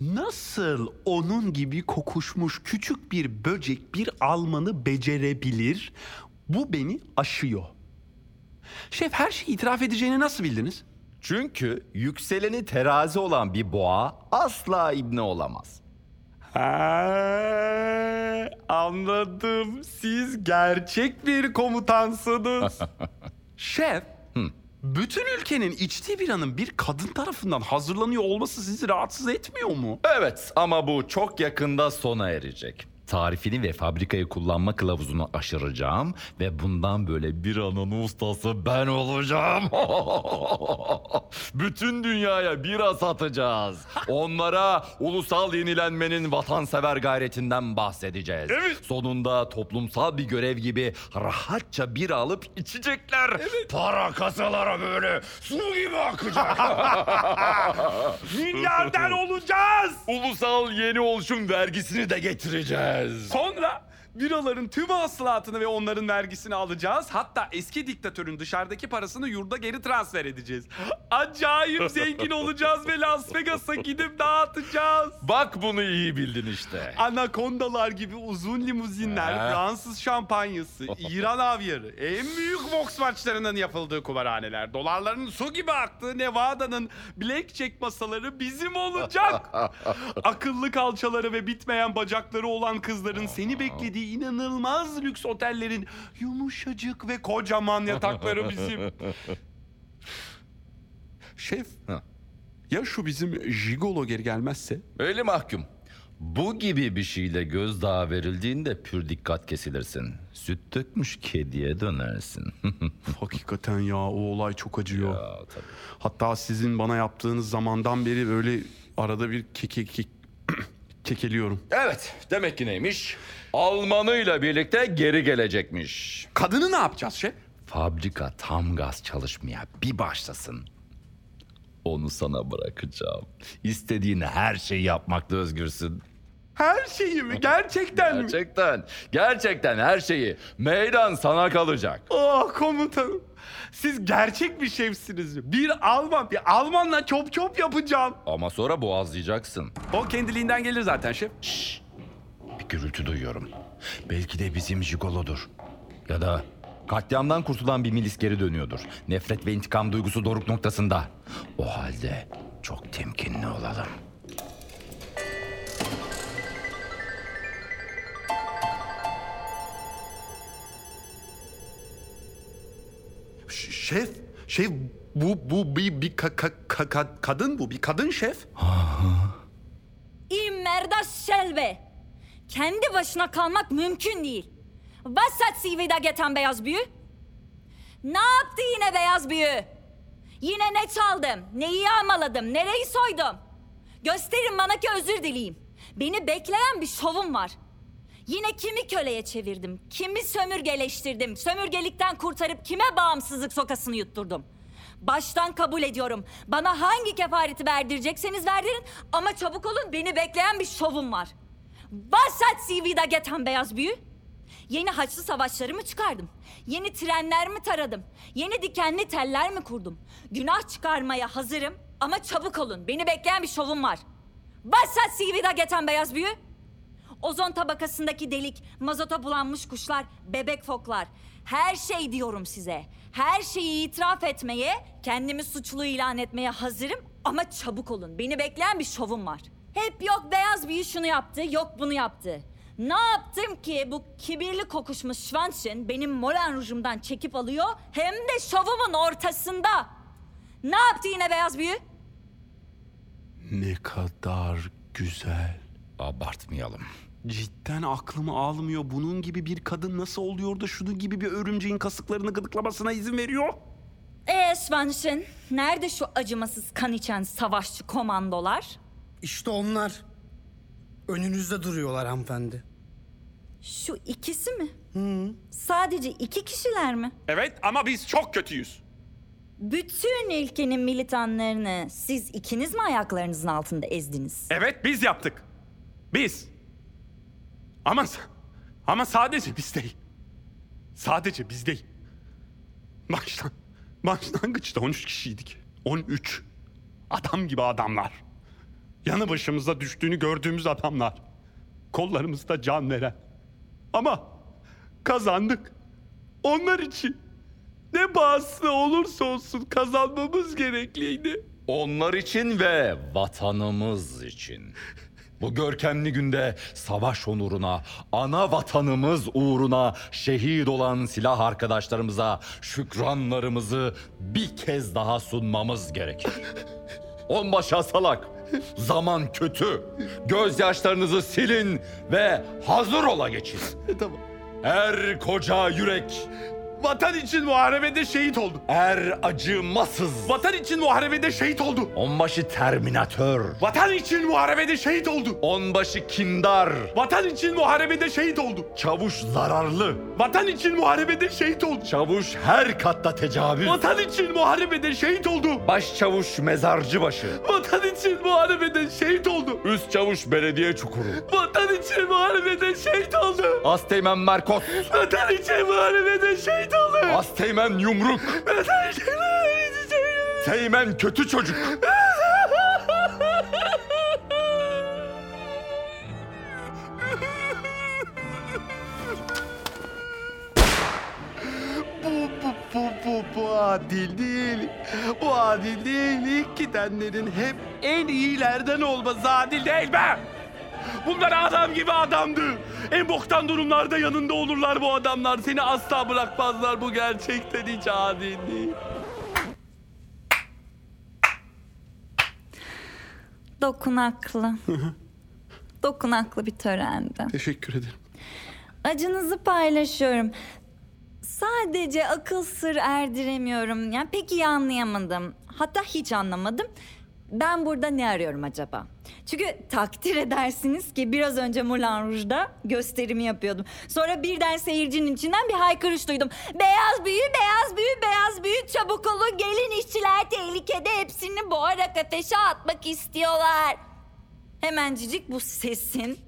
Nasıl onun gibi kokuşmuş küçük bir böcek bir Alman'ı becerebilir? Bu beni aşıyor. Şef her şeyi itiraf edeceğini nasıl bildiniz? Çünkü yükseleni terazi olan bir boğa asla ibne olamaz. Ha, anladım. Siz gerçek bir komutansınız. Şef... Hı. Bütün ülkenin içtiği biranın bir kadın tarafından hazırlanıyor olması sizi rahatsız etmiyor mu? Evet ama bu çok yakında sona erecek. Tarifini ve fabrikayı kullanma kılavuzunu aşıracağım ve bundan böyle biranın ustası ben olacağım. Bütün dünyaya bira satacağız. Onlara ulusal yenilenmenin vatansever gayretinden bahsedeceğiz. Evet. Sonunda toplumsal bir görev gibi rahatça bira alıp içecekler. Evet. Para kasalara böyle su gibi akacak. Milyarder olacağız. Ulusal yeni oluşum vergisini de getireceğiz. Sonra biraların tüm hasılatını ve onların vergisini alacağız. Hatta eski diktatörün dışarıdaki parasını yurda geri transfer edeceğiz. Acayip zengin olacağız ve Las Vegas'a gidip dağıtacağız. Bak bunu iyi bildin işte. Anakondalar gibi uzun limuzinler, ha. Fransız şampanyası, İran havyarı, en büyük boks maçlarının yapıldığı kumarhaneler, dolarların su gibi aktığı Nevada'nın blackjack masaları bizim olacak. Akıllı kalçaları ve bitmeyen bacakları olan kızların seni beklediği inanılmaz lüks otellerin yumuşacık ve kocaman yatakları bizim. Şef, ha. Ya şu bizim jigolo geri gelmezse? Öyle mahkum. Bu gibi bir şeyle gözdağı verildiğinde pür dikkat kesilirsin. Süt dökmüş kediye dönersin. Hakikaten ya o olay çok acıyor. Ya, tabii. Hatta sizin bana yaptığınız zamandan beri böyle arada bir keke kek kekeliyorum. Evet, demek ki neymiş? Almanıyla birlikte geri gelecekmiş. Kadını ne yapacağız şef? Fabrika tam gaz çalışmaya bir başlasın. Onu sana bırakacağım. İstediğin her şeyi yapmakta özgürsün. Her şeyi mi? Gerçekten mi? Gerçekten. Gerçekten her şeyi. Meydan sana kalacak. Oh komutanım. Siz gerçek bir şefsiniz. Bir Alman, bir Almanla çop çop yapacağım. Ama sonra boğazlayacaksın. O kendiliğinden gelir zaten şef. Şşş. Bir gürültü duyuyorum. Belki de bizim jigolodur. Ya da... Katliamdan kurtulan bir milis geri dönüyordur. Nefret ve intikam duygusu doruk noktasında. O halde çok temkinli olalım. Şef, şef bu bu bir bir ka, ka, ka, kadın bu bir kadın şef. İmmerda selve. Kendi başına kalmak mümkün değil. Was hat sie wieder getan beyaz büyü? Ne yaptı yine beyaz büyü? Yine ne çaldım? Neyi yağmaladım? Nereyi soydum? Gösterin bana ki özür dileyim. Beni bekleyen bir şovum var. Yine kimi köleye çevirdim? Kimi sömürgeleştirdim? Sömürgelikten kurtarıp kime bağımsızlık sokasını yutturdum? Baştan kabul ediyorum. Bana hangi kefareti verdirecekseniz verdirin ama çabuk olun, beni bekleyen bir şovum var. Was hat sie wieder getan beyaz büyü? Yeni haçlı savaşları mı çıkardım? Yeni trenler mi taradım? Yeni dikenli teller mi kurdum? Günah çıkarmaya hazırım ama çabuk olun, beni bekleyen bir şovum var. Was hat sie wieder getan beyaz büyü? Ozon tabakasındaki delik, mazota bulanmış kuşlar, bebek foklar. Her şey diyorum size. Her şeyi itiraf etmeye, kendimi suçlu ilan etmeye hazırım ama çabuk olun. Beni bekleyen bir şovum var. Hep yok beyaz büyü şunu yaptı, yok bunu yaptı. Ne yaptım ki bu kibirli kokuşmuş Schwanzchen benim molen rujumdan çekip alıyor hem de şovumun ortasında. Ne yaptı yine beyaz büyü? Ne kadar güzel. Abartmayalım. Cidden aklım almıyor. Bunun gibi bir kadın nasıl oluyor da şunun gibi bir örümceğin kasıklarını gıdıklamasına izin veriyor? Ee Schwanzchen, nerede şu acımasız kan içen savaşçı komandolar? İşte onlar. Önünüzde duruyorlar hanımefendi. Şu ikisi mi? Hı. Sadece iki kişiler mi? Evet ama biz çok kötüyüz. Bütün ülkenin militanlarını siz ikiniz mi ayaklarınızın altında ezdiniz? Evet biz yaptık. Biz. Ama, ama sadece biz değil. Sadece biz değil. Baştan, başlangıçta on üç kişiydik. on üç. Adam gibi adamlar. Yanı başımıza düştüğünü gördüğümüz adamlar. Kollarımızda can veren. Ama kazandık. Onlar için ne pahasına olursa olsun kazanmamız gerekliydi. Onlar için ve vatanımız için. Bu görkemli günde savaş onuruna, ana vatanımız uğruna şehit olan silah arkadaşlarımıza şükranlarımızı bir kez daha sunmamız gerekir. Onbaşı Salak, zaman kötü. Gözyaşlarınızı silin ve hazır ola geçin. Tamam. Er koca yürek. Vatan için muharebede şehit oldu. Er acımasız. Vatan için muharebede şehit oldu. Onbaşı Terminatör. Vatan için muharebede şehit oldu. Onbaşı Kindar. Vatan için muharebede şehit oldu. Çavuş Zararlı. Vatan için muharebede şehit oldu. Çavuş Her Katta Tecavüz. Vatan için muharebede şehit oldu. Başçavuş Mezarcıbaşı. Vatan için muharebede şehit oldu. Üst Çavuş Belediye Çukuru. Vatan için muharebede şehit oldu. Asteğmen Merkot. Vatan için muharebede şehit oldu. Asteğmen Yumruk. Teğmen Kötü Çocuk. bu, bu, bu, bu, bu adil değil. Bu adil değil. İlk gidenlerin hep en iyilerden olması adil değil be. Bunlar adam gibi adamdı. En boktan durumlarda yanında olurlar bu adamlar. Seni asla bırakmazlar. Bu gerçekten hiç adil değil. Dokunaklı. Dokunaklı bir törendi. Teşekkür ederim. Acınızı paylaşıyorum. Sadece akıl sır erdiremiyorum. Yani pek iyi anlayamadım. Hatta hiç anlamadım. Ben burada ne arıyorum acaba? Çünkü takdir edersiniz ki biraz önce Moulin Rouge'da gösterimi yapıyordum. Sonra birden seyircinin içinden bir haykırış duydum. Beyaz büyü, beyaz büyü, beyaz büyü, çabuk olun, gelin işçiler tehlikede, hepsini boğarak ateşe atmak istiyorlar. Hemencik bu sesin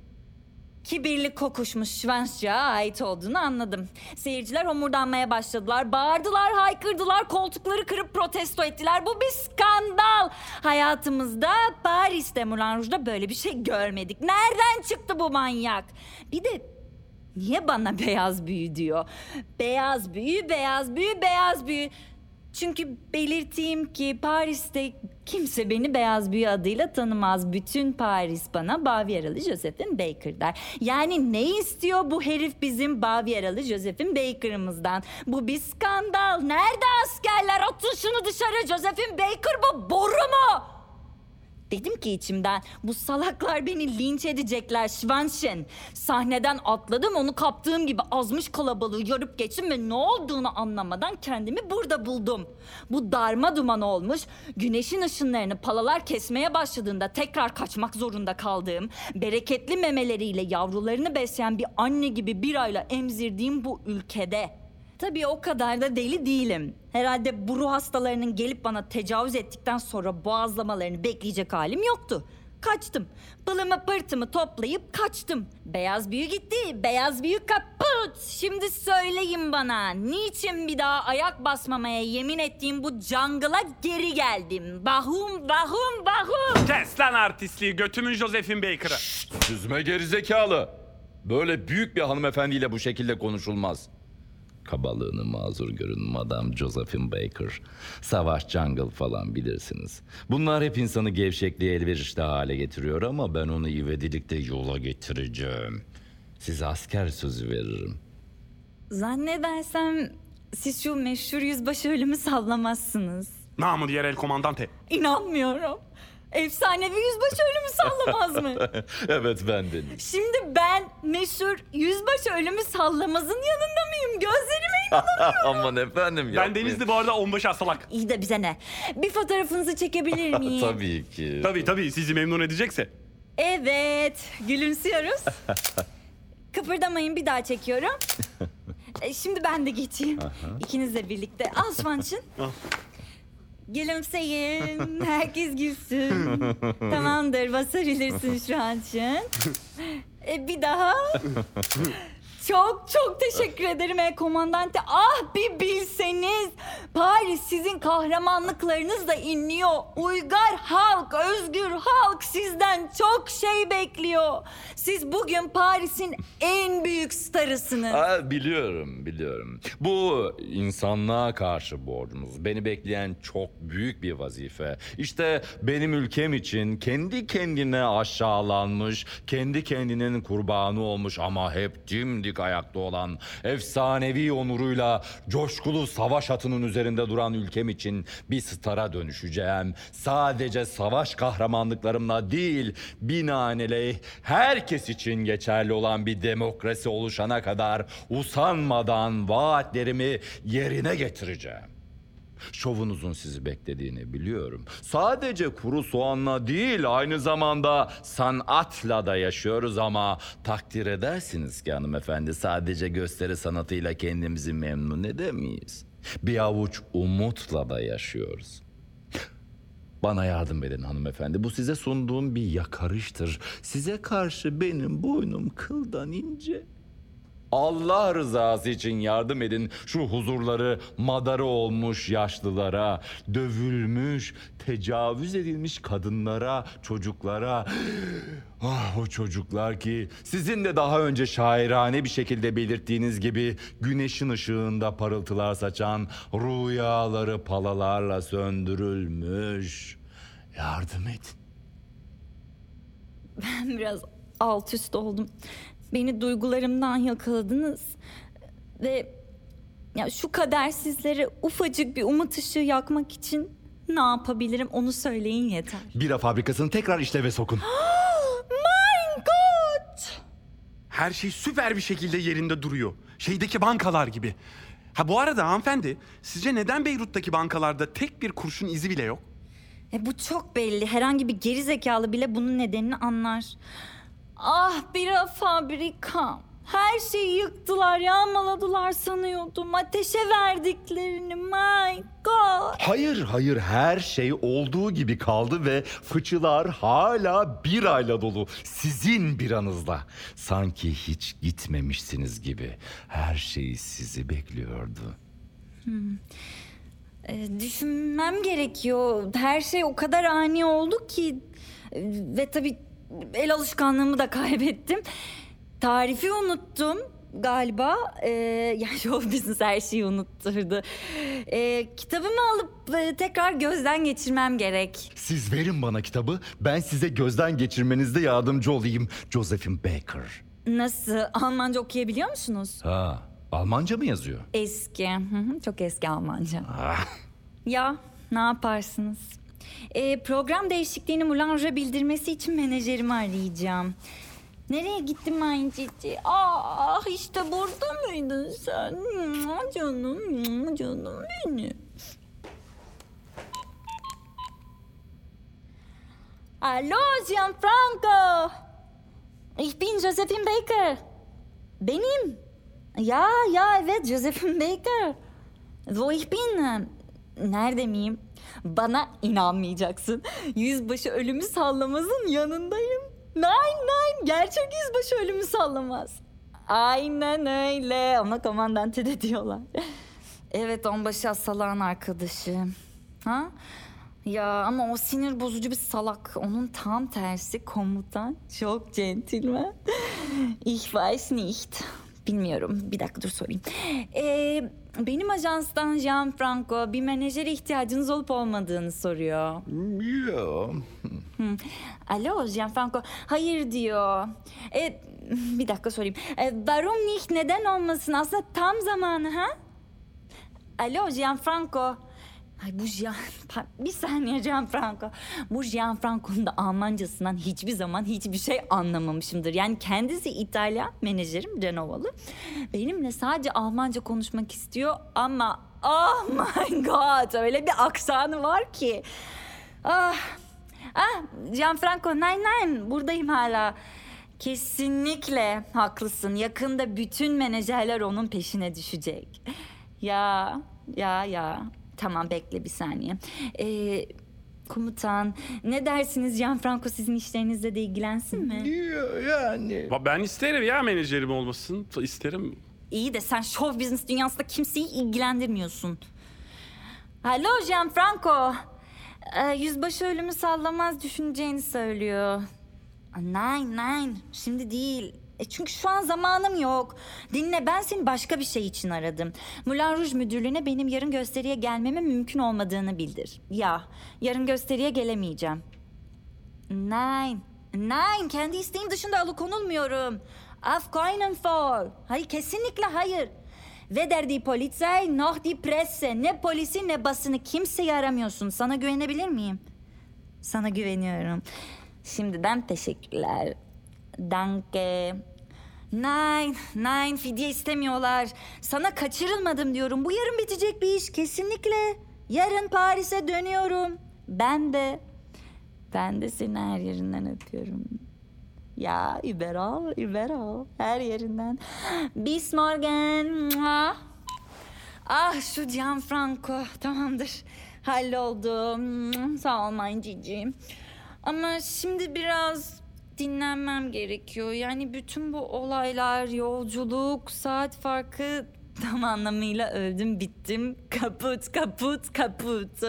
kibirli kokuşmuş Schwanzchen'a ait olduğunu anladım. Seyirciler homurdanmaya başladılar. Bağırdılar, haykırdılar, koltukları kırıp protesto ettiler. Bu bir skandal. Hayatımızda Paris'te, Moulin Rouge'da böyle bir şey görmedik. Nereden çıktı bu manyak? Bir de niye bana beyaz büyü diyor? Beyaz büyü, beyaz büyü, beyaz büyü. Çünkü belirteyim ki Paris'te kimse beni beyaz büyü adıyla tanımaz. Bütün Paris bana Bavyeralı Josephine Baker der. Yani ne istiyor bu herif bizim Bavyeralı Josephine Baker'ımızdan? Bu bir skandal. Nerede askerler? Atın şunu dışarı. Josephine Baker bu. Boru mu? Dedim ki içimden, bu salaklar beni linç edecekler Schwänzchen. Sahneden atladım, onu kaptığım gibi azmış kalabalığı yarıp geçtim ve ne olduğunu anlamadan kendimi burada buldum. Bu darma duman olmuş, güneşin ışınlarını palalar kesmeye başladığında tekrar kaçmak zorunda kaldığım, bereketli memeleriyle yavrularını besleyen bir anne gibi bir ayla emzirdiğim bu ülkede. Tabii o kadar da deli değilim. Herhalde bu ruh hastalarının gelip bana tecavüz ettikten sonra boğazlamalarını bekleyecek halim yoktu. Kaçtım. Pılımı pırtımı toplayıp kaçtım. Beyaz büyü gitti. Beyaz büyü kaput. Şimdi söyleyin bana, niçin bir daha ayak basmamaya yemin ettiğim bu jungle'a geri geldim? Bahum bahum bahum. Kes lan artistliği, götümün Josephine Baker'ı. Süzme gerizekalı. Böyle büyük bir hanımefendiyle bu şekilde konuşulmaz. Kabalığını mazur görün Madame Josephine Baker. Savaş, jungle falan bilirsiniz. Bunlar hep insanı gevşekliğe elverişli hale getiriyor ama ben onu ivedilikte yola getireceğim. Size asker sözü veririm. Zannedersem siz şu meşhur yüzbaşı ölümü sallamazsınız. Namı diğer el komandante. İnanmıyorum. Efsanevi yüzbaşı ölümü sallamaz mı? Evet, ben dedim. Şimdi ben meşhur yüzbaşı ölümü sallamazın yanında mıyım? Gözlerime inanamıyorum. Aman efendim ya. Ben Denizli bu arada onbaşı salak. İyi de bize ne? Bir fotoğrafınızı çekebilir miyim? Tabii ki. Tabii tabii, sizi memnun edecekse. Evet, gülümsüyoruz. Kıpırdamayın, bir daha çekiyorum. e, şimdi ben de geçeyim. Aha. İkinizle birlikte. Al Schwänzchen. Gülümseyin. Herkes gülsün. Tamamdır. Basabilirsin şu an için. E, bir daha. Çok çok teşekkür ederim e komandante. Ah bir bilseniz. Paris sizin kahramanlıklarınızla inliyor. Uygar halk, özgür halk sizden çok şey bekliyor. Siz bugün Paris'in en büyük starısınız. Aa, biliyorum, biliyorum. Bu insanlığa karşı borcumuz. Beni bekleyen çok büyük bir vazife. İşte benim ülkem için kendi kendine aşağılanmış, kendi kendinin kurbanı olmuş ama hep dimdik ayakta olan, efsanevi onuruyla coşkulu savaş atının üzerinde duran ülkem için bir stara dönüşeceğim. Sadece savaş kahramanlıklarımla değil, binaenaleyh herkes için geçerli olan bir demokrasi oluşana kadar usanmadan vaatlerimi yerine getireceğim. Şovunuzun sizi beklediğini biliyorum. Sadece kuru soğanla değil, aynı zamanda sanatla da yaşıyoruz ama takdir edersiniz ki hanımefendi, sadece gösteri sanatıyla kendimizi memnun edemeyiz. Bir avuç umutla da yaşıyoruz. Bana yardım edin hanımefendi. Bu size sunduğum bir yakarıştır. Size karşı benim boynum kıldan ince. Allah rızası için yardım edin şu huzurları madarı olmuş yaşlılara, dövülmüş, tecavüz edilmiş kadınlara, çocuklara. Ah, o çocuklar ki sizin de daha önce şairane bir şekilde belirttiğiniz gibi güneşin ışığında parıltılar saçan, rüyaları palalarla söndürülmüş. Yardım edin. Ben biraz alt üst oldum. Beni duygularımdan yakaladınız ve ya şu kadersizlere ufacık bir umut ışığı yakmak için ne yapabilirim onu söyleyin yeter. Bira fabrikasını tekrar işleve sokun. My God! Her şey süper bir şekilde yerinde duruyor. Şeydeki bankalar gibi. Ha bu arada hanımefendi, sizce neden Beyrut'taki bankalarda tek bir kurşun izi bile yok? E bu çok belli. Herhangi bir gerizekalı bile bunun nedenini anlar. Ah bira fabrikam. Her şeyi yıktılar, yağmaladılar sanıyordum. Ateşe verdiklerini. My God. Hayır hayır, her şey olduğu gibi kaldı ve fıçılar hala birayla dolu. Sizin biranızla. Sanki hiç gitmemişsiniz gibi. Her şey sizi bekliyordu. Hmm. E, düşünmem gerekiyor. Her şey o kadar ani oldu ki. E, ve tabii el alışkanlığımı da kaybettim. Tarifi unuttum galiba. Ee, yani show business her şeyi unutturdu. Ee, kitabımı alıp e, tekrar gözden geçirmem gerek. Siz verin bana kitabı. Ben size gözden geçirmenizde yardımcı olayım. Josephine Baker. Nasıl? Almanca okuyabiliyor musunuz? Ha, Almanca mı yazıyor? Eski. Çok eski Almanca. Ah. Ya ne yaparsınız? E, program değişikliğini Moulanger'a bildirmesi için menajerimi arayacağım. Nereye gittin Manciti? Ah işte burada mıydın sen? Canım, canım benim. Alo Gianfranco. Ich bin Josephine Baker. Benim. Ya ya evet Josephine Baker. Wo ich bin? Nerede miyim? Bana inanmayacaksın. Yüzbaşı ölümü sallamazın yanındayım. Nein nein gerçek yüzbaşı ölümü sallamaz. Aynen öyle ama komandante de diyorlar. Evet onbaşı salağın arkadaşı. Ha? Ya ama o sinir bozucu bir salak. Onun tam tersi komutan. Çok centilmen. Ich weiß nicht. Bilmiyorum. Bir dakika dur sorayım. Ee, benim ajanstan Gianfranco bir menajere ihtiyacınız olup olmadığını soruyor. Yok. Hmm. Alo Gianfranco. Hayır diyor. Ee, bir dakika sorayım. Ee, warum nicht? Neden olmasın? Aslında tam zamanı ha? Alo Gianfranco. Ay bu Gian... Bir saniye Gianfranco. Bu Gianfranco'nun da Almancasından hiçbir zaman hiçbir şey anlamamışımdır. Yani kendisi İtalyan, menajerim Renovalı. Benimle sadece Almanca konuşmak istiyor ama... Oh my god! Öyle bir aksanı var ki. Ah, ah Gianfranco, nein nein buradayım hala. Kesinlikle haklısın. Yakında bütün menajerler onun peşine düşecek. Ya, ya, ya... Tamam bekle bir saniye. Ee, komutan ne dersiniz Gianfranco sizin işlerinizle de ilgilensin mi? Yani. Ben isterim ya menajerim olmasın. İsterim. İyi de sen show business dünyasında kimseyi ilgilendirmiyorsun. Alo Gianfranco. Ee, yüzbaşı ölümü sallamaz düşüneceğini söylüyor. Nein nein şimdi değil. E çünkü şu an zamanım yok. Dinle ben seni başka bir şey için aradım. Moulin Rouge müdürlüğüne benim yarın gösteriye gelmemin mümkün olmadığını bildir. Ya yarın gösteriye gelemeyeceğim. Nein. Nein kendi isteğim dışında alıkonulmuyorum. Auf keinen Fall. Hayır kesinlikle hayır. Weder die Polizei noch die Presse. Ne polisi ne basını kimseyi aramıyorsun. Sana güvenebilir miyim? Sana güveniyorum. Şimdiden teşekkürler. Danke. Nein, nein fidye istemiyorlar. Sana kaçırılmadım diyorum. Bu yarın bitecek bir iş kesinlikle. Yarın Paris'e dönüyorum. Ben de, ben de seni her yerinden öpüyorum. Ya überall, überall, her yerinden. Bis morgen. Ah şu Gianfranco tamamdır. Halloldu. Sağ ol Manciciğim. Ama şimdi biraz dinlenmem gerekiyor. Yani bütün bu olaylar, yolculuk, saat farkı tam anlamıyla öldüm, bittim. Kaput, kaput, kaput.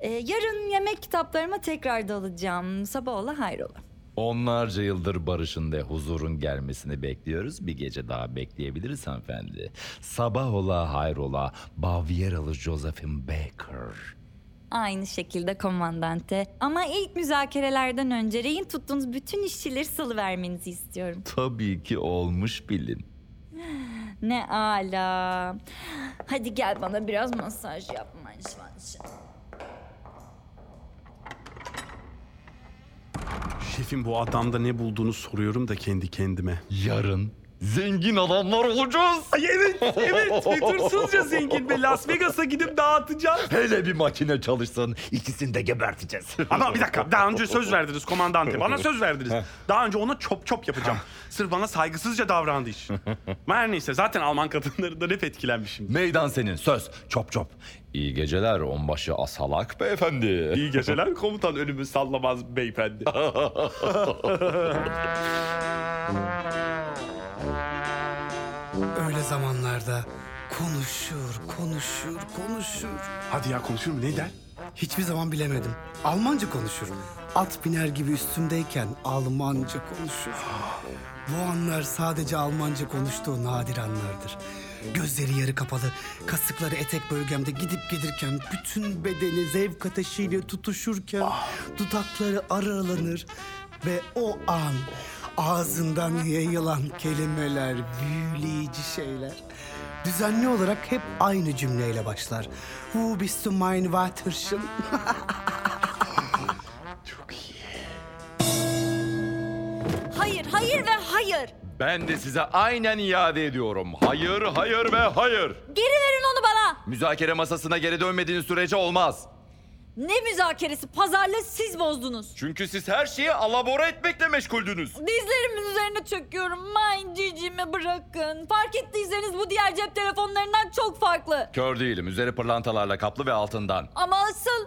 Ee, yarın yemek kitaplarıma tekrar dalacağım. Sabah ola hayrola. Onlarca yıldır barışın ve huzurun gelmesini bekliyoruz. Bir gece daha bekleyebiliriz hanımefendi. Sabah ola hayrola. Bavyeralı Josephine Baker. Aynı şekilde komandante. Ama ilk müzakerelerden önce rehin tuttuğunuz bütün işçileri salıvermenizi istiyorum. Tabii ki olmuş bilin. Ne ala. Hadi gel bana biraz masaj yapma. Şefim bu adamda ne bulduğunu soruyorum da kendi kendime. Yarın zengin adamlar olacağız. Ay evet, evet. Fütursuzca zengin ve Las Vegas'a gidip dağıtacağız. Hele bir makine çalışsın, ikisini de geberteceğiz. Ama bir dakika, daha önce söz verdiniz komandante. Bana söz verdiniz. Daha önce ona çop çop yapacağım. Sırf bana saygısızca davrandığı için. Her neyse, zaten Alman kadınlarından hep etkilenmişim. Meydan senin, söz. Çop çop. İyi geceler onbaşı asalak beyefendi. İyi geceler komutan ölümü sallamaz beyefendi. Öyle zamanlarda konuşur, konuşur, konuşur. Hadi ya konuşur mu? Ne der? Hiçbir zaman bilemedim. Almanca konuşur. At biner gibi üstümdeyken Almanca konuşur. Bu anlar sadece Almanca konuştuğu nadir anlardır. Gözleri yarı kapalı, kasıkları etek bölgemde gidip gelirken, bütün bedeni zevk ateşiyle tutuşurken, dudakları aralanır ve o an ağzından yayılan kelimeler, büyüleyici şeyler. Düzenli olarak hep aynı cümleyle başlar. Wo bist du mein Vaterchen? hayır ve hayır. Ben de size aynen iade ediyorum. Hayır, hayır ve hayır. Geri verin onu bana. Müzakere masasına geri dönmediğiniz sürece olmaz. Ne müzakeresi? Pazarlığı siz bozdunuz. Çünkü siz her şeyi alabora etmekle meşguldünüz. Dizlerimin üzerine çöküyorum. Aman cicimi bırakın. Fark ettiyseniz bu diğer cep telefonlarından çok farklı. Kör değilim. Üzeri pırlantalarla kaplı ve altından. Ama asıl,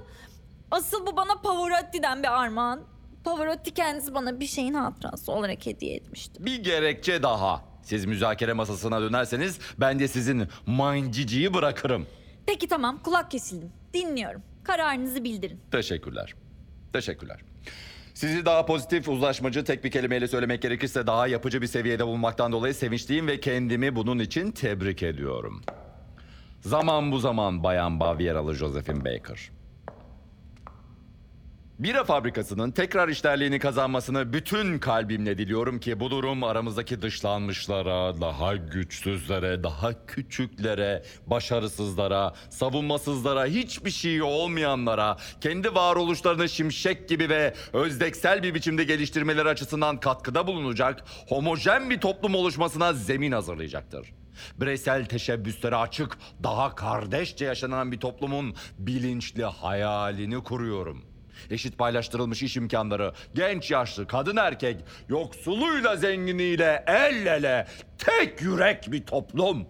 asıl bu bana Pavarotti'den bir armağan. Pavarotti kendisi bana bir şeyin hatırası olarak hediye etmişti. Bir gerekçe daha. Siz müzakere masasına dönerseniz ben de sizin manciciyi bırakırım. Peki tamam, kulak kesildim. Dinliyorum. Kararınızı bildirin. Teşekkürler. Teşekkürler. Sizi daha pozitif, uzlaşmacı, tek bir kelimeyle söylemek gerekirse daha yapıcı bir seviyede bulunmaktan dolayı sevinçliyim ve kendimi bunun için tebrik ediyorum. Zaman bu zaman Bayan Bavyeralı Josephine Baker. Bira fabrikasının tekrar işlerliğini kazanmasını bütün kalbimle diliyorum ki bu durum aramızdaki dışlanmışlara, daha güçsüzlere, daha küçüklere, başarısızlara, savunmasızlara, hiçbir şeyi olmayanlara, kendi varoluşlarını şimşek gibi ve özdeksel bir biçimde geliştirmeleri açısından katkıda bulunacak, homojen bir toplum oluşmasına zemin hazırlayacaktır. Bireysel teşebbüslere açık, daha kardeşçe yaşanan bir toplumun bilinçli hayalini kuruyorum. Eşit paylaştırılmış iş imkanları, genç yaşlı, kadın erkek, yoksuluyla zenginiyle el ele, tek yürek bir toplum.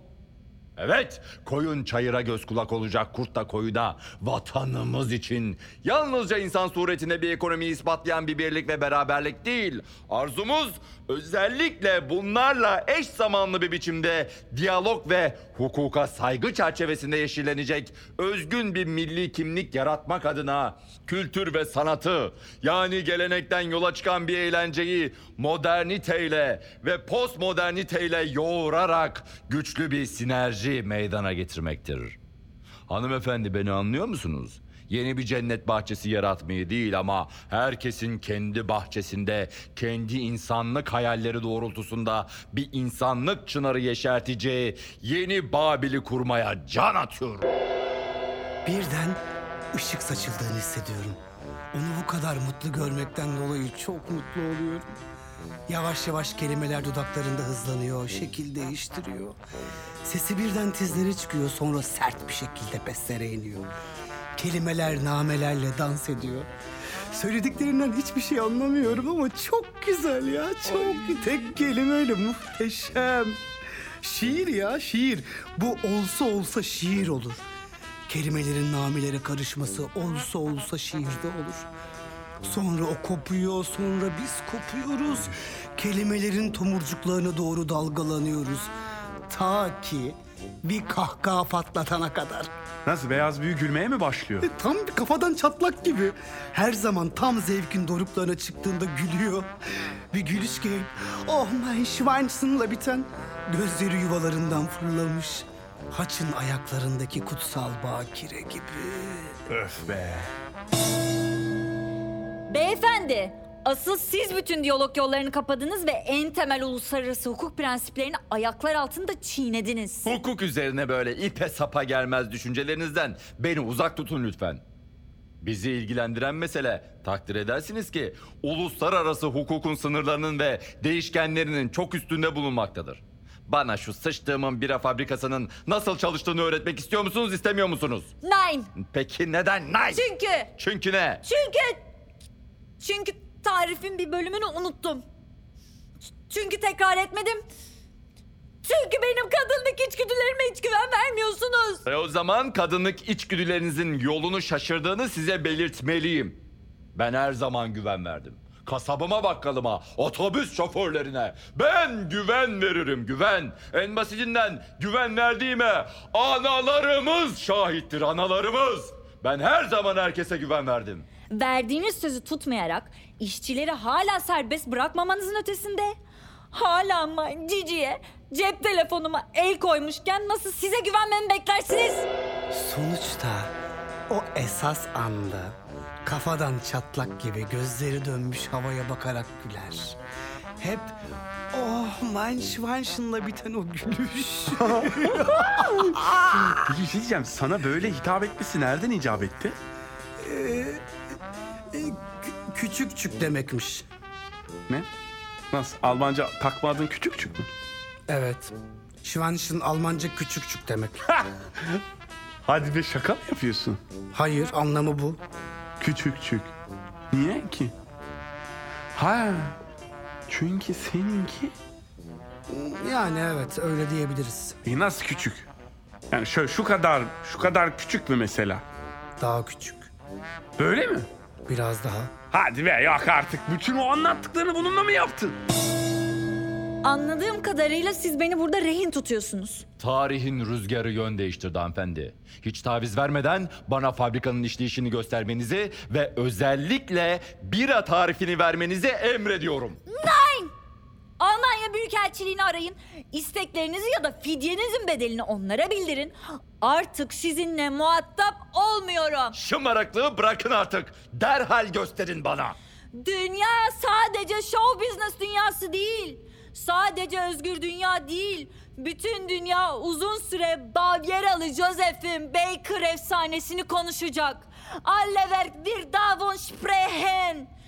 Evet, koyun çayıra göz kulak olacak, kurt da koyuna, vatanımız için. Yalnızca insan suretine bir ekonomiyi ispatlayan bir birlik ve beraberlik değil. Arzumuz özellikle bunlarla eş zamanlı bir biçimde diyalog ve hukuka saygı çerçevesinde yeşillenecek özgün bir milli kimlik yaratmak adına kültür ve sanatı, yani gelenekten yola çıkan bir eğlenceyi moderniteyle ve postmoderniteyle yoğurarak güçlü bir sinerji meydana getirmektir. Hanımefendi, beni anlıyor musunuz? Yeni bir cennet bahçesi yaratmayı değil ama herkesin kendi bahçesinde, kendi insanlık hayalleri doğrultusunda bir insanlık çınarı yeşerteceği yeni Babil'i kurmaya can atıyorum. Birden ışık saçıldığını hissediyorum. Onu bu kadar mutlu görmekten dolayı çok mutlu oluyorum. Yavaş yavaş kelimeler dudaklarında hızlanıyor, şekil değiştiriyor. Sesi birden tizlere çıkıyor, sonra sert bir şekilde beslere iniyor. Kelimeler namelerle dans ediyor. Söylediklerinden hiçbir şey anlamıyorum ama çok güzel ya, çok. Ay. Tek kelimeyle muhteşem. Şiir ya, şiir. Bu olsa olsa şiir olur. Kelimelerin namelere karışması olsa olsa şiirde olur. Sonra o kopuyor, sonra biz kopuyoruz. Kelimelerin tomurcuklarına doğru dalgalanıyoruz. Ta ki bir kahkaha patlatana kadar. Nasıl, beyaz büyü gülmeye mi başlıyor? E, tam kafadan çatlak gibi. Her zaman tam zevkin doruklarına çıktığında gülüyor. Bir gülüş ki, oh mein Schweinson'la biten. Gözleri yuvalarından fırlamış. Haçın ayaklarındaki kutsal bakire gibi. Öf be. Beyefendi, asıl siz bütün diyalog yollarını kapadınız ve en temel uluslararası hukuk prensiplerini ayaklar altında çiğnediniz. Hukuk üzerine böyle ipe sapa gelmez düşüncelerinizden beni uzak tutun lütfen. Bizi ilgilendiren mesele, takdir edersiniz ki, uluslararası hukukun sınırlarının ve değişkenlerinin çok üstünde bulunmaktadır. Bana şu sıçtığımın bira fabrikasının nasıl çalıştığını öğretmek istiyor musunuz, istemiyor musunuz? Nein. Peki neden nein? Çünkü. Çünkü ne? Çünkü... Çünkü tarifin bir bölümünü unuttum. Çünkü tekrar etmedim. Çünkü benim kadınlık içgüdülerime hiç güven vermiyorsunuz. E o zaman kadınlık içgüdülerinizin yolunu şaşırdığını size belirtmeliyim. Ben her zaman güven verdim. Kasabıma, bakkalıma, otobüs şoförlerine. Ben güven veririm, güven. En basitinden güven verdiğime analarımız şahittir, analarımız. Ben her zaman herkese güven verdim. Verdiğiniz sözü tutmayarak işçileri hala serbest bırakmamanızın ötesinde hala aman ciciye cep telefonuma el koymuşken nasıl size güvenmemi beklersiniz? Sonuçta o esas anda kafadan çatlak gibi gözleri dönmüş havaya bakarak güler. Hep oh mein Schweinson'la biten o gülüş. Bir şey diyeceğim, sana böyle hitap etmesi nereden icap etti? Ee... Küçükçük demekmiş. Ne? Nasıl? Almanca takma adın Küçükçük mü? Evet. Şivaniş'in Almanca Küçükçük demek. Hadi be, şaka mı yapıyorsun? Hayır, anlamı bu. Küçükçük. Niye ki? Ha, çünkü seninki... Yani evet, öyle diyebiliriz. E nasıl küçük? Yani şöyle şu kadar, şu kadar küçük mü mesela? Daha küçük. Böyle mi? Biraz daha. Hadi be, yok artık. Bütün o anlattıklarını bununla mı yaptın? Anladığım kadarıyla siz beni burada rehin tutuyorsunuz. Tarihin rüzgarı yön değiştirdi hanımefendi. Hiç taviz vermeden bana fabrikanın işleyişini göstermenizi ve özellikle bira tarifini vermenizi emrediyorum. Nein! Almanya Büyükelçiliğini arayın. İsteklerinizi ya da fidyenizin bedelini onlara bildirin. Artık sizinle muhatap olmuyorum. Şımarıklığı bırakın artık. Derhal gösterin bana. Dünya sadece show business dünyası değil. Sadece özgür dünya değil. Bütün dünya uzun süre Bavyeralı Joseph'in Baker efsanesini konuşacak. Alle Werk wir davon sprechen.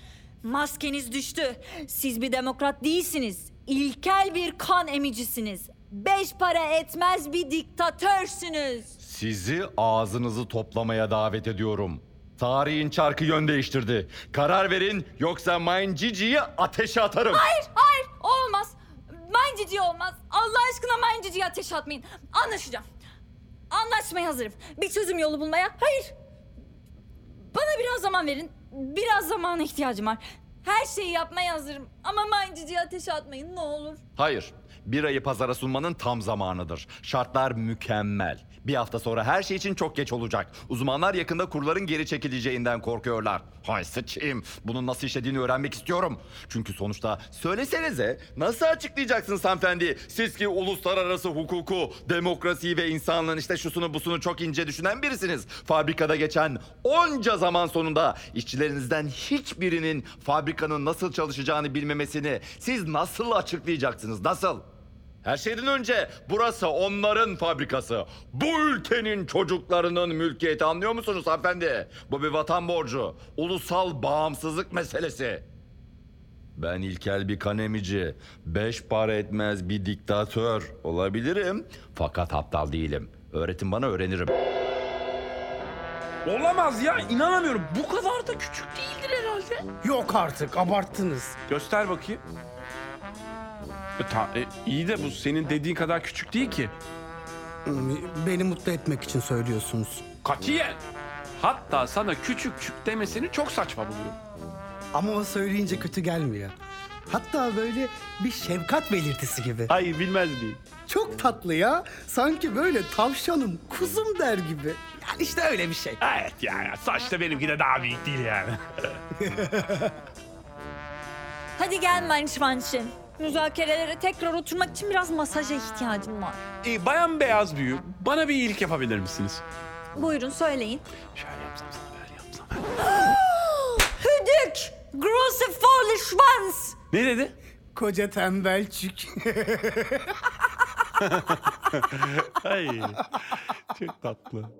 Maskeniz düştü. Siz bir demokrat değilsiniz. İlkel bir kan emicisiniz. Beş para etmez bir diktatörsünüz. Sizi ağzınızı toplamaya davet ediyorum. Tarihin çarkı yön değiştirdi. Karar verin, yoksa Mein Cici'yi ateşe atarım. Hayır, hayır, olmaz. Mein Cici olmaz. Allah aşkına Mein Cici'yi ateşe atmayın. Anlaşacağım. Anlaşmaya hazırım. Bir çözüm yolu bulmaya. Hayır. Bana biraz zaman verin. Biraz zamana ihtiyacım var. Her şeyi yapmaya hazırım. Ama Mein Cici'yi ateşe atmayın ne olur. Hayır. Bir ayı pazara sunmanın tam zamanıdır. Şartlar mükemmel. Bir hafta sonra her şey için çok geç olacak. Uzmanlar yakında kurların geri çekileceğinden korkuyorlar. Hay sıçayım. Bunun nasıl işlediğini öğrenmek istiyorum. Çünkü sonuçta söylesenize nasıl açıklayacaksınız hanımefendi? Siz ki uluslararası hukuku, demokrasiyi ve insanlığın işte şusunu busunu çok ince düşünen birisiniz. Fabrikada geçen onca zaman sonunda işçilerinizden hiçbirinin fabrikanın nasıl çalışacağını bilmemesini siz nasıl açıklayacaksınız? Nasıl? Her şeyden önce burası onların fabrikası. Bu ülkenin çocuklarının mülkiyeti, anlıyor musunuz hanımefendi? Bu bir vatan borcu. Ulusal bağımsızlık meselesi. Ben ilkel bir kanemici, beş para etmez bir diktatör olabilirim. Fakat aptal değilim. Öğretin bana, öğrenirim. Olamaz ya, inanamıyorum. Bu kadar da küçük değildir herhalde. Yok artık, abarttınız. Göster bakayım. Ta, e, iyi de bu senin dediğin kadar küçük değil ki. Beni mutlu etmek için söylüyorsunuz. Katiyen. Hatta sana Küçükçük demesini çok saçma buluyorum. Ama o söyleyince kötü gelmiyor. Hatta böyle bir şefkat belirtisi gibi. Hayır, bilmez miyim? Çok tatlı ya. Sanki böyle tavşanım, kuzum der gibi. Yani işte öyle bir şey. Evet yani. Saç da benimki de daha büyük değil yani. Hadi gel Manşmanş'ın. Müzakerelere tekrar oturmak için biraz masaja ihtiyacım var. Ee, bayan beyaz büyü, bana bir iyilik yapabilir misiniz? Buyurun, söyleyin. Şöyle yapsam sana, böyle yapsam. Hüdük! Grosse Folle Schwanz! Ne dedi? Koca tembelçük. Ay, çok tatlı.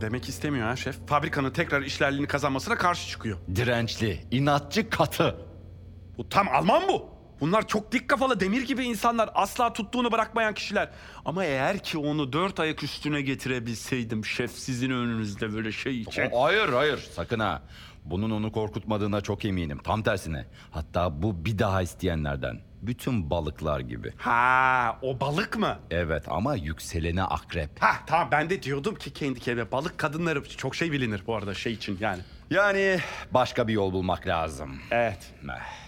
Demek istemiyor ha şef. Fabrikanın tekrar işlerliğini kazanmasına karşı çıkıyor. Dirençli, inatçı, katı. Bu tam Alman bu. Bunlar çok dik kafalı, demir gibi insanlar. Asla tuttuğunu bırakmayan kişiler. Ama eğer ki onu dört ayak üstüne getirebilseydim şef, sizin önünüzde böyle şey için. O, hayır hayır sakın ha. Bunun onu korkutmadığına çok eminim. Tam tersine. Hatta bu bir daha isteyenlerden. Bütün balıklar gibi. Ha, o balık mı? Evet, ama yükselene akrep. Ha, tamam, ben de diyordum ki kendi kendime balık kadınları çok şey bilinir bu arada şey için yani. Yani başka bir yol bulmak lazım. Evet.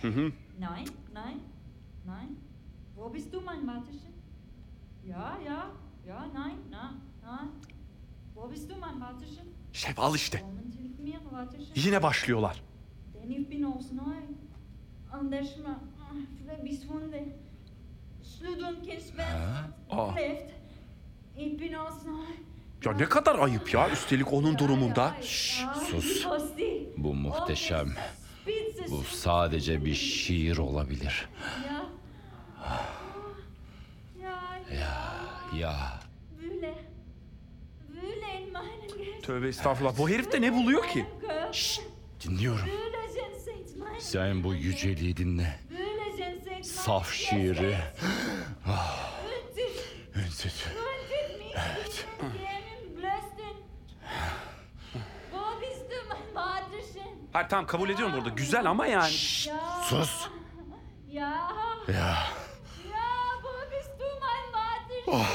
Hı hı. Nein, nein, nein. Wo bist du mein Warteschön? Ja, ja, ja, nein, nein, nein. Wo bist du mein Warteschön? Şef al işte. Yine başlıyorlar. Denif bin olsun ay. Anlaşma. Ve biz bunu de Sludun kesme left. Ya ne kadar ayıp ya, üstelik onun durumunda. Şşş, sus. Bu muhteşem. Bu sadece bir şiir olabilir. Ya. Tövbe estağfurullah. Bu herif de ne buluyor ki? Şşt, dinliyorum. Sen bu yüceliği dinle. Saf şiiri. Ah. Ünsüz. Evet. Hayır, tamam, kabul ediyorum burada. Güzel ama yani. Şşt, sus. Ya. Ya. Oh.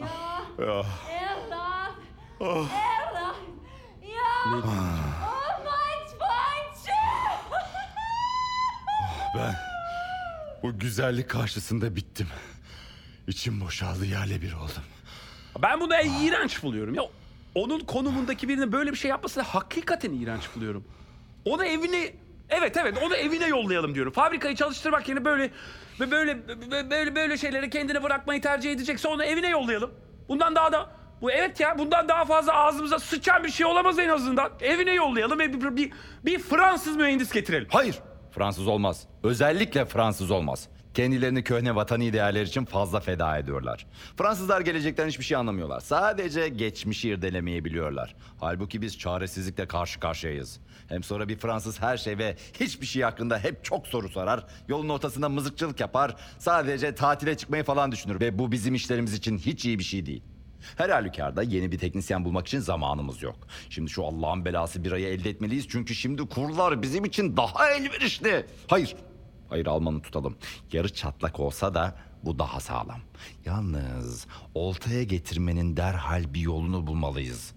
Aa. Oh. Oh. Oh. Ben bu güzellik karşısında bittim. İçim boşaldı, yerle bir oldum. Ben bunu en iğrenç buluyorum ya. Onun konumundaki birine böyle bir şey yapmasını hakikaten iğrenç buluyorum. Onu evine, evet evet, onu evine yollayalım diyorum. Fabrikayı çalıştırmak yerine böyle böyle böyle böyle şeyleri kendine bırakmayı tercih edecekse onu evine yollayalım. Bundan daha da bu evet ya bundan daha fazla ağzımıza sıçan bir şey olamaz en azından. Evine yollayalım ve bir bir, bir Fransız mühendis getirelim. Hayır. Fransız olmaz. Özellikle Fransız olmaz. Kendilerini köhne vatani değerler için fazla feda ediyorlar. Fransızlar gelecekten hiçbir şey anlamıyorlar. Sadece geçmişi irdelemeyi biliyorlar. Halbuki biz çaresizlikle karşı karşıyayız. Hem sonra bir Fransız her şey ve hiçbir şey hakkında hep çok soru sorar. Yolun ortasında mızıkçılık yapar. Sadece tatile çıkmayı falan düşünür. Ve bu bizim işlerimiz için hiç iyi bir şey değil. Her halükarda yeni bir teknisyen bulmak için zamanımız yok. Şimdi şu Allah'ın belası birayı elde etmeliyiz. Çünkü şimdi kurlar bizim için daha elverişli. Hayır. Hayır, Alman'ı tutalım. Yarı çatlak olsa da bu daha sağlam. Yalnız oltaya getirmenin derhal bir yolunu bulmalıyız.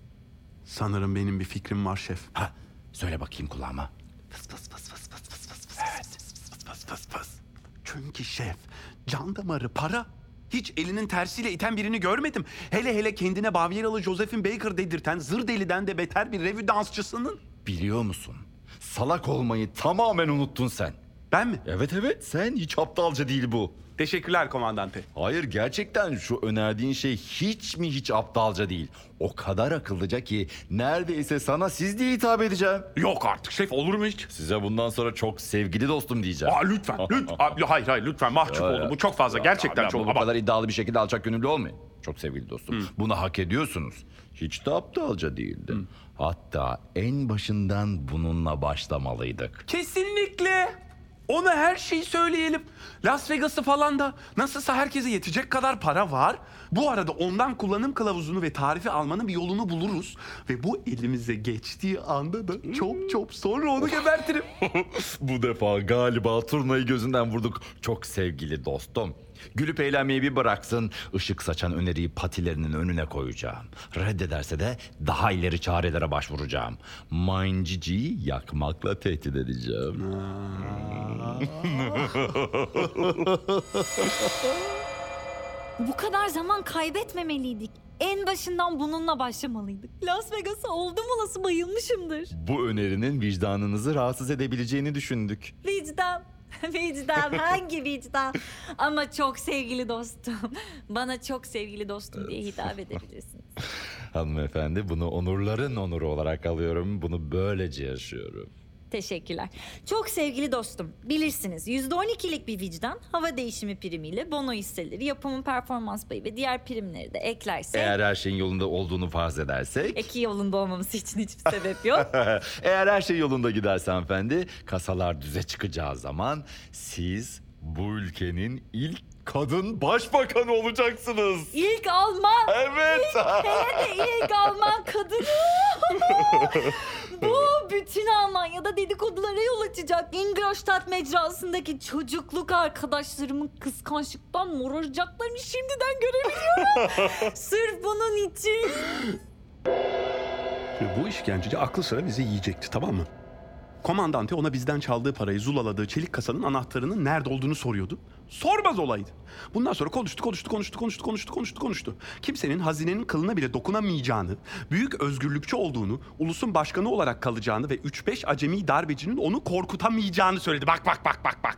Sanırım benim bir fikrim var şef. Ha, söyle bakayım kulağıma. Fıs fıs fıs fıs fıs fıs fıs fıs fıs fıs fıs fıs. Çünkü şef, can damarı para. Hiç elinin tersiyle iten birini görmedim. Hele hele kendine Bavyeralı Josephine Baker dedirten zır deliden de beter bir revü dansçısının. Biliyor musun? Salak olmayı tamamen unuttun sen. Ben mi? Evet evet, sen, hiç aptalca değil bu. Teşekkürler komandante. Hayır, gerçekten şu önerdiğin şey hiç mi hiç aptalca değil. O kadar akıllıca ki neredeyse sana siz diye hitap edeceğim. Yok artık şef, olur mu hiç? Size bundan sonra çok sevgili dostum diyeceğim. Aa, lütfen lütfen. Abi, hayır hayır lütfen, mahcup oldum. Bu çok fazla gerçekten, abi, çok. Bu ama... kadar iddialı bir şekilde alçak gönüllü olmayın. Çok sevgili dostum. Hı. Bunu hak ediyorsunuz. Hiç de aptalca değildi. Hı. Hatta en başından bununla başlamalıydık. Kesinlikle. Ona her şeyi söyleyelim. Las Vegas'ı falan da, nasılsa herkese yetecek kadar para var. Bu arada ondan kullanım kılavuzunu ve tarifi almanın bir yolunu buluruz. Ve bu elimize geçtiği anda da çok çok sonra onu gebertirim. Bu defa galiba turnayı gözünden vurduk. Çok sevgili dostum. Gülüp eğlenmeyi bir bıraksın. Işık saçan öneriyi patilerinin önüne koyacağım. Reddederse de daha ileri çarelere başvuracağım. Mancici'yi yakmakla tehdit edeceğim. Bu kadar zaman kaybetmemeliydik. En başından bununla başlamalıydık. Las Vegas'a oldum olası bayılmışımdır. Bu önerinin vicdanınızı rahatsız edebileceğini düşündük. Vicdan. Vicdan, hangi vicdan? Ama çok sevgili dostum. Bana çok sevgili dostum diye hitap edebilirsiniz. Hanımefendi, bunu onurların onuru olarak alıyorum. Bunu böylece yaşıyorum. Teşekkürler. Çok sevgili dostum, bilirsiniz yüzde on ikilik bir vicdan hava değişimi primiyle bono hisseleri, yapımın performans payı ve diğer primleri de eklersek... Eğer her şeyin yolunda olduğunu farz edersek... Eki yolunda olmaması için hiçbir sebep yok. Eğer her şey yolunda giderse hanımefendi, kasalar düze çıkacağı zaman siz bu ülkenin ilk kadın başbakanı olacaksınız. İlk Alman. Evet. İlk, hele de ilk Alman kadını. Bu bütün Almanya'da dedikodulara yol açacak. Ingolstadt mecrasındaki çocukluk arkadaşlarımın kıskançlıktan moraracaklarını şimdiden görebiliyorum. Sırf bunun için. Bu işkenceci aklı sıra bizi yiyecekti, tamam mı? Komandante ona bizden çaldığı parayı zulaladığı çelik kasanın anahtarının nerede olduğunu soruyordu. Sormaz olaydı. Bundan sonra konuştu, konuştu, konuştu, konuştu, konuştu, konuştu, konuştu. Kimsenin hazinenin kılına bile dokunamayacağını, büyük özgürlükçü olduğunu, ulusun başkanı olarak kalacağını ve üç beş acemi darbecinin onu korkutamayacağını söyledi. Bak, bak, bak, bak, bak.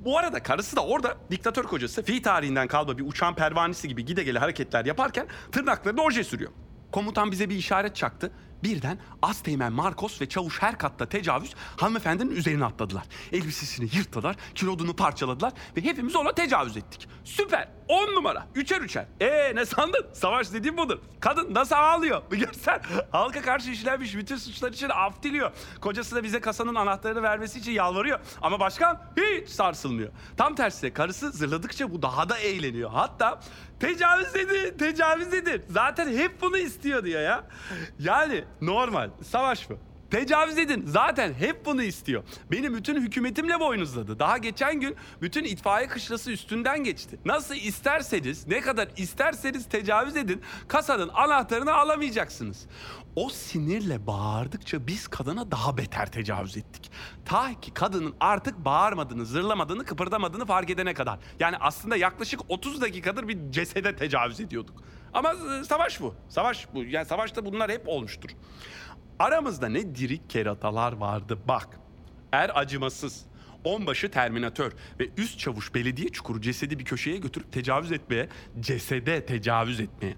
Bu arada karısı da orada diktatör kocası fi tarihinden kalma bir uçan pervanesi gibi gide gele hareketler yaparken tırnaklarını oje sürüyor. Komutan bize bir işaret çaktı. Birden Asteğmen Marcos ve Çavuş her katta tecavüz hanımefendinin üzerine atladılar. Elbisesini yırttılar, kilodunu parçaladılar ve hepimiz ona tecavüz ettik. Süper! On numara! Üçer üçer! Eee ne sandın? Savaş dediğim budur. Kadın nasıl ağlıyor? Bir görsen halka karşı işlenmiş bütün suçlar için af diliyor. Kocası da bize kasanın anahtarını vermesi için yalvarıyor. Ama başkan hiç sarsılmıyor. Tam tersine karısı zırladıkça bu daha da eğleniyor. Hatta tecavüz edin, tecavüz edin. Zaten hep bunu istiyor diyor ya. Yani... Normal. Savaş mı? Tecavüz edin. Zaten hep bunu istiyor. Benim bütün hükümetimle boynuzladı. Daha geçen gün bütün itfaiye kışlası üstünden geçti. Nasıl isterseniz, ne kadar isterseniz tecavüz edin. Kasanın anahtarını alamayacaksınız. O sinirle bağırdıkça biz kadına daha beter tecavüz ettik. Ta ki kadının artık bağırmadığını, zırlamadığını, kıpırdamadığını fark edene kadar. Yani aslında yaklaşık otuz dakikadır bir cesede tecavüz ediyorduk. Ama savaş bu. Savaş bu. Yani savaşta bunlar hep olmuştur. Aramızda ne diri keratalar vardı bak. Er acımasız, onbaşı terminatör ve üst çavuş belediye çukuru cesedi bir köşeye götürüp tecavüz etmeye, cesede tecavüz etmeye.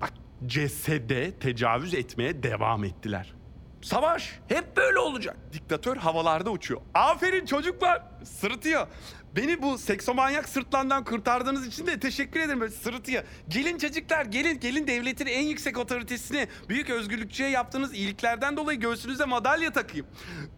Bak cesede tecavüz etmeye devam ettiler. Savaş hep böyle olacak. Diktatör havalarda uçuyor. Aferin çocuklar. Sırıtıyor. Beni bu seksomanyak sırtlandan kurtardığınız için de teşekkür ederim. Böyle sırıtıyor. Gelin çocuklar gelin. Gelin devletin en yüksek otoritesini, büyük özgürlükçüye yaptığınız iyiliklerden dolayı göğsünüze madalya takayım.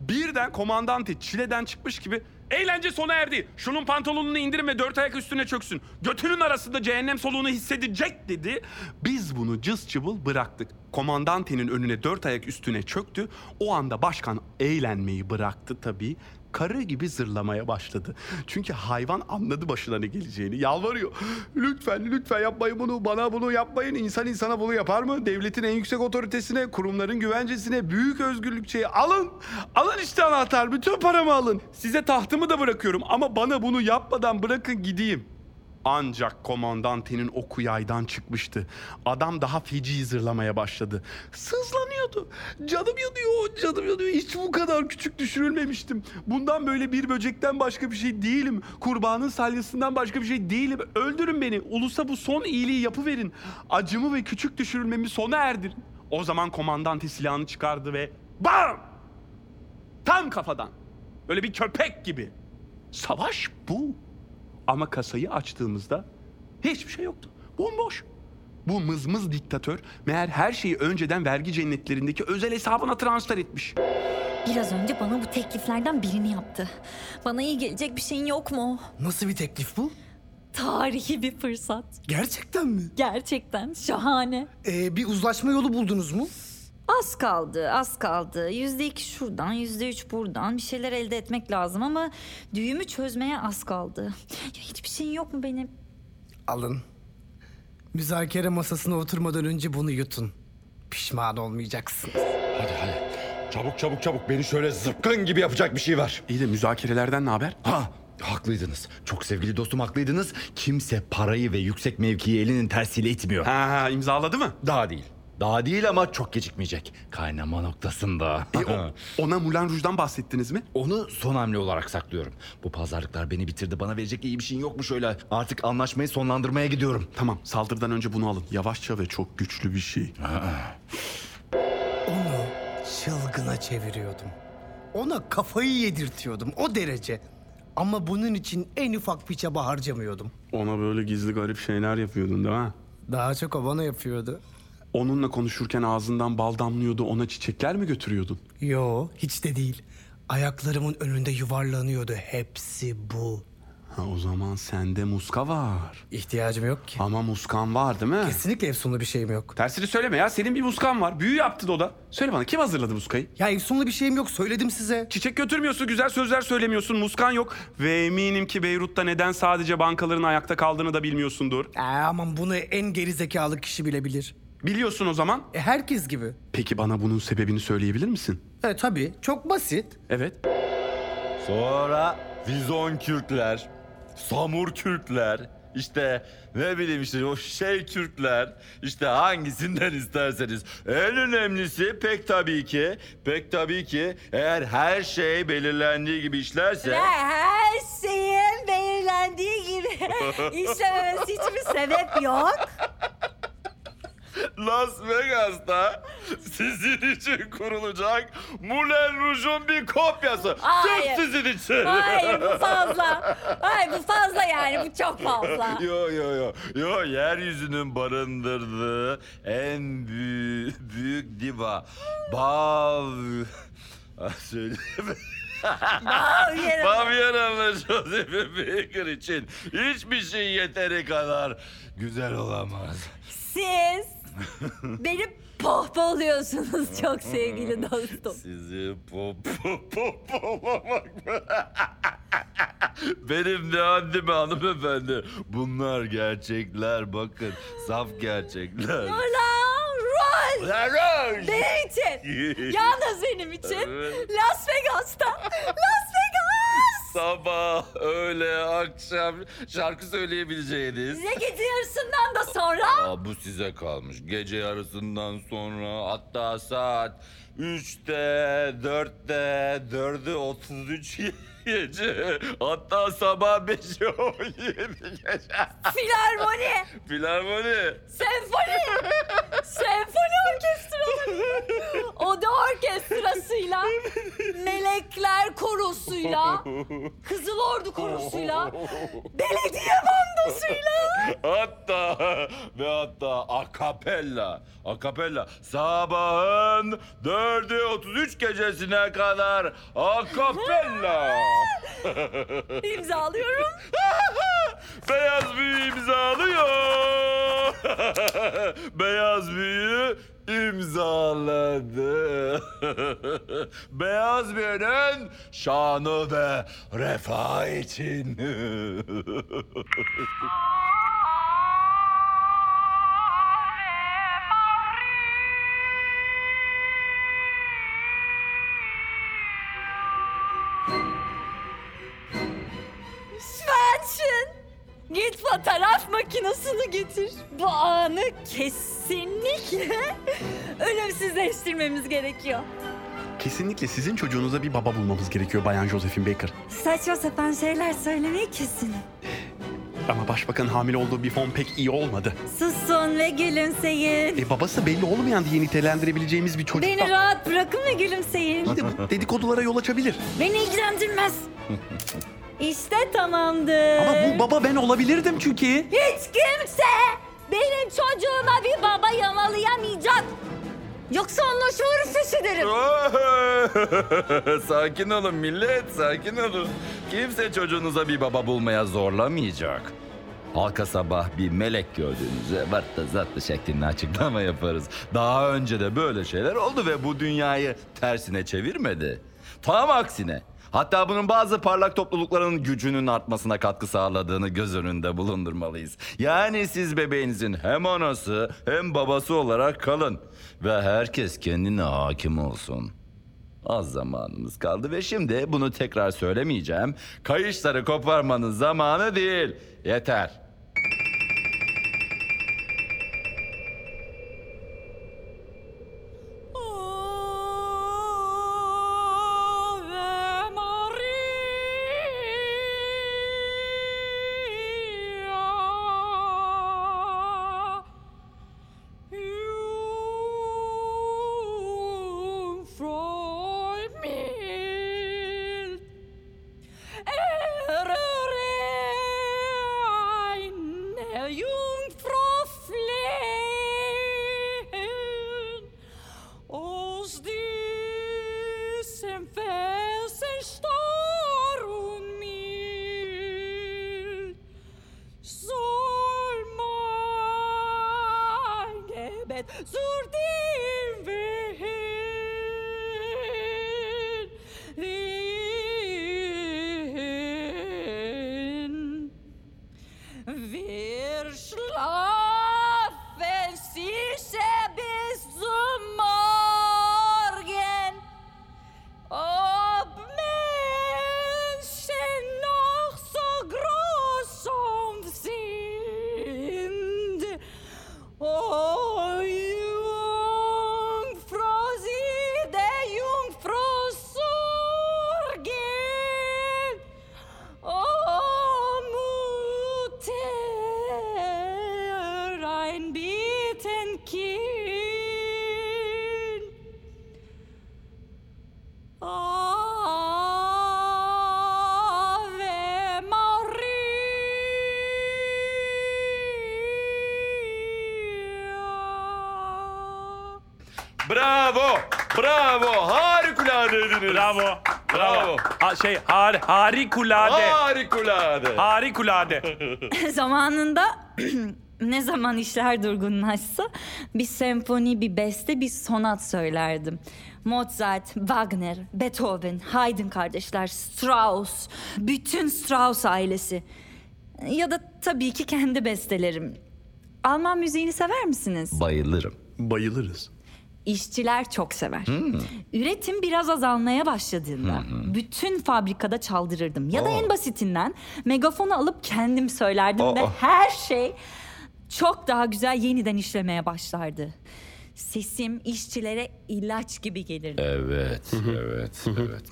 Birden komandante çileden çıkmış gibi eğlence sona erdi. Şunun pantolonunu indirin ve dört ayak üstüne çöksün. Götünün arasında cehennem soluğunu hissedecek dedi. Biz bunu cız çıbıl bıraktık. Komandantenin önüne dört ayak üstüne çöktü. O anda başkan eğlenmeyi bıraktı tabii. Karı gibi zırlamaya başladı. Çünkü hayvan anladı başına ne geleceğini. Yalvarıyor. Lütfen, lütfen yapmayın bunu. Bana bunu yapmayın. İnsan insana bunu yapar mı? Devletin en yüksek otoritesine, kurumların güvencesine, büyük özgürlükçeye alın. Alın işte anahtar. Bütün paramı alın. Size tahtımı da bırakıyorum. Ama bana bunu yapmadan bırakın gideyim. Ancak komandantenin oku yaydan çıkmıştı. Adam daha feci zırlamaya başladı. Sızlanıyordu. Canım yanıyor, canım yanıyor. Hiç bu kadar küçük düşürülmemiştim. Bundan böyle bir böcekten başka bir şey değilim. Kurbanın salyasından başka bir şey değilim. Öldürün beni. Ulusa bu son iyiliği yapıverin. Acımı ve küçük düşürülmemi sona erdirin. O zaman komandante silahını çıkardı ve bam! Tam kafadan. Böyle bir köpek gibi. Savaş bu. Ama kasayı açtığımızda hiçbir şey yoktu. Bomboş. Bu mızmız diktatör meğer her şeyi önceden vergi cennetlerindeki özel hesabına transfer etmiş. Biraz önce bana bu tekliflerden birini yaptı. Bana iyi gelecek bir şeyin yok mu? Nasıl bir teklif bu? Tarihi bir fırsat. Gerçekten mi? Gerçekten. Şahane. Ee, bir uzlaşma yolu buldunuz mu? Az kaldı, az kaldı. Yüzde iki şuradan, yüzde üç buradan bir şeyler elde etmek lazım ama düğümü çözmeye az kaldı. Ya hiçbir şeyin yok mu benim? Alın. Müzakere masasına oturmadan önce bunu yutun. Pişman olmayacaksınız. Hadi hadi. Çabuk çabuk çabuk. Beni şöyle zıpkın gibi yapacak bir şey var. İyi de müzakerelerden ne haber? Ha! Haklıydınız. Çok sevgili dostum haklıydınız. Kimse parayı ve yüksek mevkiyi elinin tersiyle itmiyor. Ha, imzaladı mı? Daha değil. Daha değil ama çok gecikmeyecek. Kaynama noktasında. E, o, ona Moulin Rouge'dan bahsettiniz mi? Onu son hamle olarak saklıyorum. Bu pazarlıklar beni bitirdi. Bana verecek iyi bir şeyin yok mu şöyle? Artık anlaşmayı sonlandırmaya gidiyorum. Tamam, saldırıdan önce bunu alın. Yavaşça ve çok güçlü bir şey. Onu çılgına çeviriyordum. Ona kafayı yedirtiyordum o derece. Ama bunun için en ufak bir çaba harcamıyordum. Ona böyle gizli garip şeyler yapıyordun değil mi? Daha çok o bana yapıyordu. Onunla konuşurken ağzından bal damlıyordu, ona çiçekler mi götürüyordun? Yo, hiç de değil. Ayaklarımın önünde yuvarlanıyordu. Hepsi bu. Ha, o zaman sende muska var. İhtiyacım yok ki. Ama muskan var değil mi? Kesinlikle efsunlu bir şeyim yok. Tersini söyleme ya, senin bir muskan var. Büyü yaptın o da. Söyle bana, kim hazırladı muskayı? Ya efsunlu bir şeyim yok, söyledim size. Çiçek götürmüyorsun, güzel sözler söylemiyorsun, muskan yok. Ve eminim ki Beyrut'ta neden sadece bankaların ayakta kaldığını da bilmiyorsundur. Ee, aman bunu en gerizekalı kişi bilebilir. Biliyorsun o zaman. E, herkes gibi. Peki bana bunun sebebini söyleyebilir misin? E tabii. Çok basit. Evet. Sonra Vizonkürkler, Samurkürkler, işte ne bileyim işte o şey Kürkler, işte hangisinden isterseniz. En önemlisi pek tabii ki, pek tabii ki eğer her şey belirlendiği gibi işlerse... Her şeyin belirlendiği gibi işlememesi hiçbir sebep yok. Las Vegas'ta sizin için kurulacak Moulin Rouge'un bir kopyası. Hayır. Çok sizin için. Hayır bu fazla. Hayır bu fazla yani bu çok fazla. Yo yo yo. Yo yeryüzünün barındırdığı en büyük, büyük diva. Bav... Söyleyeyim. Bavyeralı Josephine Baker için hiçbir şey yeteri kadar güzel olamaz. Siz... Beni pohpohluyorsunuz çok sevgili dostum. Sizi pohpohlamak mı? Benim ne haddime hanımefendi. Bunlar gerçekler bakın. Saf gerçekler. Moulin Rouge. Benim için. Yalnız benim için. Evet. Las Vegas'ta. Las Vegas. Sabah, öğle, akşam şarkı söyleyebileceğiniz. Size gece yarısından da sonra. Aa, bu size kalmış. Gece yarısından sonra hatta saat üçte, dörtte, dörde otuz üç gece. Hatta sabah beşe on yedi gece. Filarmoni. Filarmoni. Senfoni. Senfoni orkestrası. Oda orkestrasıyla. Melekler korosuyla. Kızıl Ordu korosuyla. Belediye bandosuyla. Hatta ve hatta akapella. Akapella. Sabahın dörde otuz üç gecesine kadar akapella. İmzalıyorum. Beyaz büyü imzalıyor. Beyaz büyü imzaladı. Beyaz büyünün şanı ve refahı için. Git fotoğraf makinesini getir. Bu anı kesinlikle ölümsüzleştirmemiz gerekiyor. Kesinlikle sizin çocuğunuza bir baba bulmamız gerekiyor Bayan Josephine Baker. Saçma sapan şeyler söylemeyi kesin. Ama başbakan hamile olduğu bir fon pek iyi olmadı. Susun ve gülümseyin. E babası belli olmayan diye nitelendirebileceğimiz bir çocuk. Beni rahat bırakın ve gülümseyin. Bir de bu dedikodulara yol açabilir. Beni ilgilendirmez. İşte tamamdır. Ama bu baba ben olabilirdim çünkü. Hiç kimse benim çocuğuma bir baba yamalayamayacak. Yoksa onunla şuuru süs ederim. Sakin olun millet, sakin olun. Kimse çocuğunuza bir baba bulmaya zorlamayacak. Halka sabah bir melek gördüğünüzde vartta zattı şeklinde açıklama yaparız. Daha önce de böyle şeyler oldu ve bu dünyayı tersine çevirmedi. Tam aksine. Hatta bunun bazı parlak toplulukların gücünün artmasına katkı sağladığını göz önünde bulundurmalıyız. Yani siz bebeğinizin hem anası hem babası olarak kalın. Ve herkes kendine hakim olsun. Az zamanımız kaldı ve şimdi bunu tekrar söylemeyeceğim. Kayışları koparmanın zamanı değil. Yeter. Wir schlafen sicher. Bravo. Bravo. Harikuladediniz. Bravo. Bravo. Ha, şey har, harikulade. Harikulade. Harikulade. Zamanında ne zaman işler durgunlaşsa bir senfoni, bir beste, bir sonat söylerdim. Mozart, Wagner, Beethoven, Haydn kardeşler, Strauss, bütün Strauss ailesi. Ya da tabii ki kendi bestelerim. Alman müziğini sever misiniz? Bayılırım. Bayılırız. İşçiler çok sever. Hmm. Üretim biraz azalmaya başladığında hmm. bütün fabrikada çaldırırdım. Ya da oh. en basitinden megafonu alıp kendim söylerdim oh. ve her şey çok daha güzel yeniden işlemeye başlardı. Sesim işçilere ilaç gibi gelirdi. Evet, evet, evet.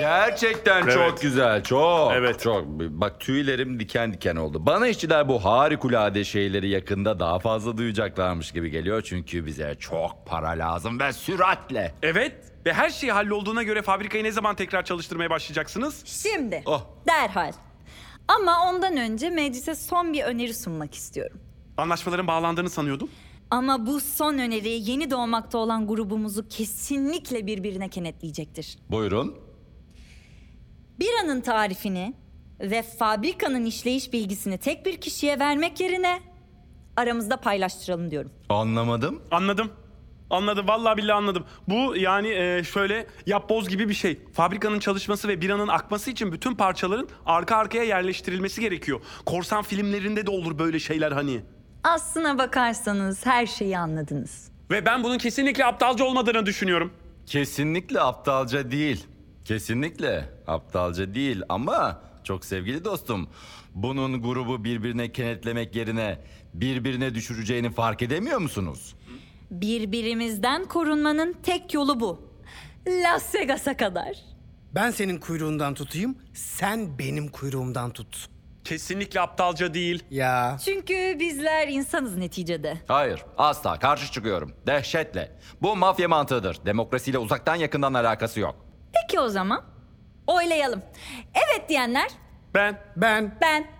Gerçekten evet. Çok güzel, çok. Evet, çok. Bak tüylerim diken diken oldu. Bana işçiler bu harikulade şeyleri yakında daha fazla duyacaklarmış gibi geliyor. Çünkü bize çok para lazım ve süratle. Evet ve her şey hallolduğuna göre fabrikayı ne zaman tekrar çalıştırmaya başlayacaksınız? Şimdi, oh. derhal. Ama ondan önce meclise son bir öneri sunmak istiyorum. Anlaşmaların bağlandığını sanıyordum. Ama bu son öneri yeni doğmakta olan grubumuzu kesinlikle birbirine kenetleyecektir. Buyurun. Biranın tarifini ve fabrikanın işleyiş bilgisini tek bir kişiye vermek yerine aramızda paylaştıralım diyorum. Anlamadım. Anladım. Anladım. Vallahi billahi anladım. Bu yani şöyle yapboz gibi bir şey. Fabrikanın çalışması ve biranın akması için bütün parçaların arka arkaya yerleştirilmesi gerekiyor. Korsan filmlerinde de olur böyle şeyler hani. Aslına bakarsanız her şeyi anladınız. Ve ben bunun kesinlikle aptalca olmadığını düşünüyorum. Kesinlikle aptalca değil. Kesinlikle aptalca değil ama çok sevgili dostum, bunun grubu birbirine kenetlemek yerine birbirine düşüreceğini fark edemiyor musunuz? Birbirimizden korunmanın tek yolu bu. Las Vegas'a kadar. Ben senin kuyruğundan tutayım, sen benim kuyruğumdan tut. Kesinlikle aptalca değil. Ya. Çünkü bizler insanız neticede. Hayır, asla karşı çıkıyorum. Dehşetle. Bu mafya mantığıdır. Demokrasiyle uzaktan yakından alakası yok. Peki o zaman oylayalım. Evet diyenler. Ben. Ben. Ben.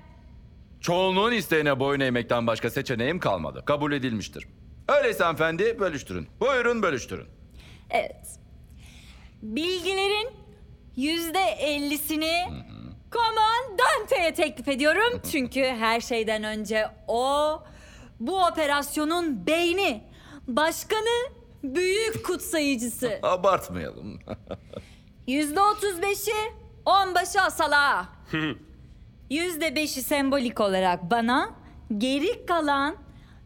Çoğunluğun isteğine boyun eğmekten başka seçeneğim kalmadı. Kabul edilmiştir. Öyleyse hanımefendi bölüştürün. Buyurun bölüştürün. Evet. Bilgilerin yüzde ellisini komandante'ye teklif ediyorum. Çünkü her şeyden önce o bu operasyonun beyni, başkanı, büyük kutsayıcısı. Abartmayalım. Yüzde otuz beşi on başı asala. Yüzde beşi sembolik olarak bana, geri kalan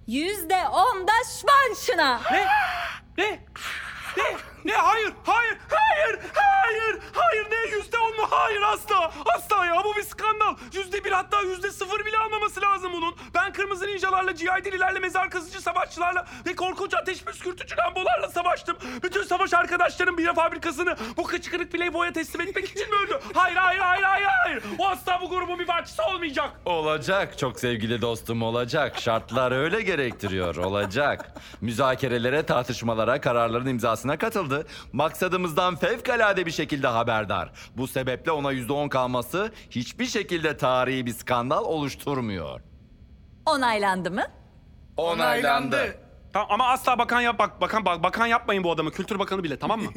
yüzde on da Şvanş'ına. Ne? Ne? Ne? Ne? Hayır, hayır, hayır, hayır, hayır. Ne? Yüzde on mu? Hayır asla. Asla ya. Bu bir skandal. Yüzde bir hatta yüzde sıfır bile almaması lazım bunun. Ben kırmızı ninjalarla, G I D'lilerle, mezar kazıcı savaşçılarla ve korkunç ateş püskürtücü lambolarla savaştım. Bütün savaş arkadaşlarım bira fabrikasını bu kıçkırık Playboy'a teslim etmek için mi öldü? Hayır, hayır, hayır, hayır, hayır. O asla bu grubun bir parçası olmayacak. Olacak. Çok sevgili dostum olacak. Şartlar öyle gerektiriyor. Olacak. Müzakerelere, tartışmalara, kararların imzasına katıldı. Maksadımızdan fevkalade bir şekilde haberdar. Bu sebeple ona yüzde on kalması hiçbir şekilde tarihi bir skandal oluşturmuyor. Onaylandı mı? Onaylandı. Onaylandı. Tamam ama asla bakan yap bak bakan bak bakan yapmayın bu adamı. Kültür Bakanı bile, tamam mı?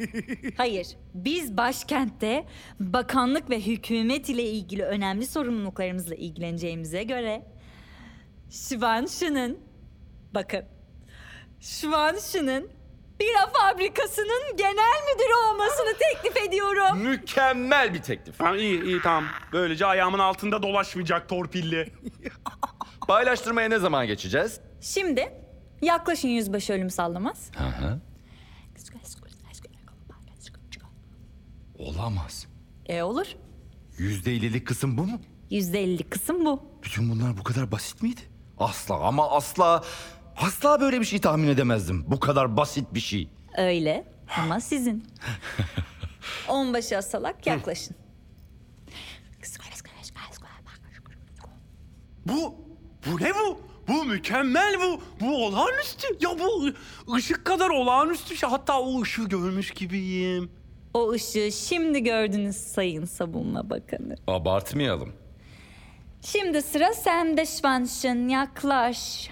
Hayır. Biz başkentte bakanlık ve hükümet ile ilgili önemli sorumluluklarımızla ilgileneceğimize göre Şvanş'ın bakın. Şvanş'ın bira fabrikasının genel müdürü olmasını teklif ediyorum. Mükemmel bir teklif. Tamam, iyi, iyi, tamam. Böylece ayağımın altında dolaşmayacak torpilli. Paylaştırmaya ne zaman geçeceğiz? Şimdi. Yaklaşın yüzbaşı ölüm sallamaz. Hı hı. Olamaz. E olur. Yüzde ellilik kısım bu mu? Yüzde ellilik kısım bu. Bütün bunlar bu kadar basit miydi? Asla ama asla... Asla böyle bir şey tahmin edemezdim. Bu kadar basit bir şey. Öyle ama sizin. Onbaşı asalak yaklaşın. Bu, bu ne bu? Bu mükemmel bu. Bu olağanüstü. Ya bu ışık kadar olağanüstü şey. Hatta o ışığı görmüş gibiyim. O ışığı şimdi gördünüz Sayın Savunma Bakanı. Abartmayalım. Şimdi sıra sende Şvanş'ın, yaklaş.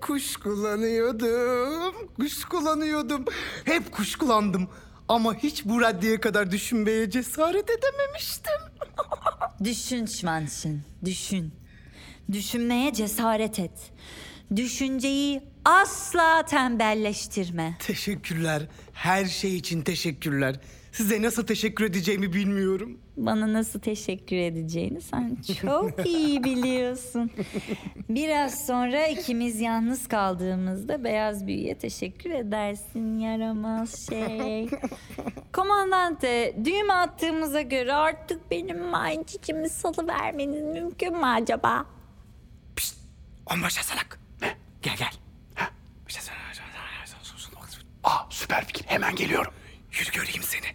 Kuş kullanıyordum, kuş kullanıyordum. Hep kuş kullandım. Ama hiç bu raddeye kadar düşünmeye cesaret edememiştim. Düşün Şvanş'ın, düşün. Düşünmeye cesaret et. Düşünceyi asla tembelleştirme. Teşekkürler, her şey için teşekkürler. Size nasıl teşekkür edeceğimi bilmiyorum. Bana nasıl teşekkür edeceğini sen çok iyi biliyorsun. Biraz sonra ikimiz yalnız kaldığımızda beyaz büyüye teşekkür edersin yaramaz şey. Komandante, düğüm attığımıza göre artık benim mancicimi salıvermeniz mümkün mü acaba? Pişt, on başa salak. Gel gel. Aa, süper fikir, hemen geliyorum. Yürü göreyim seni.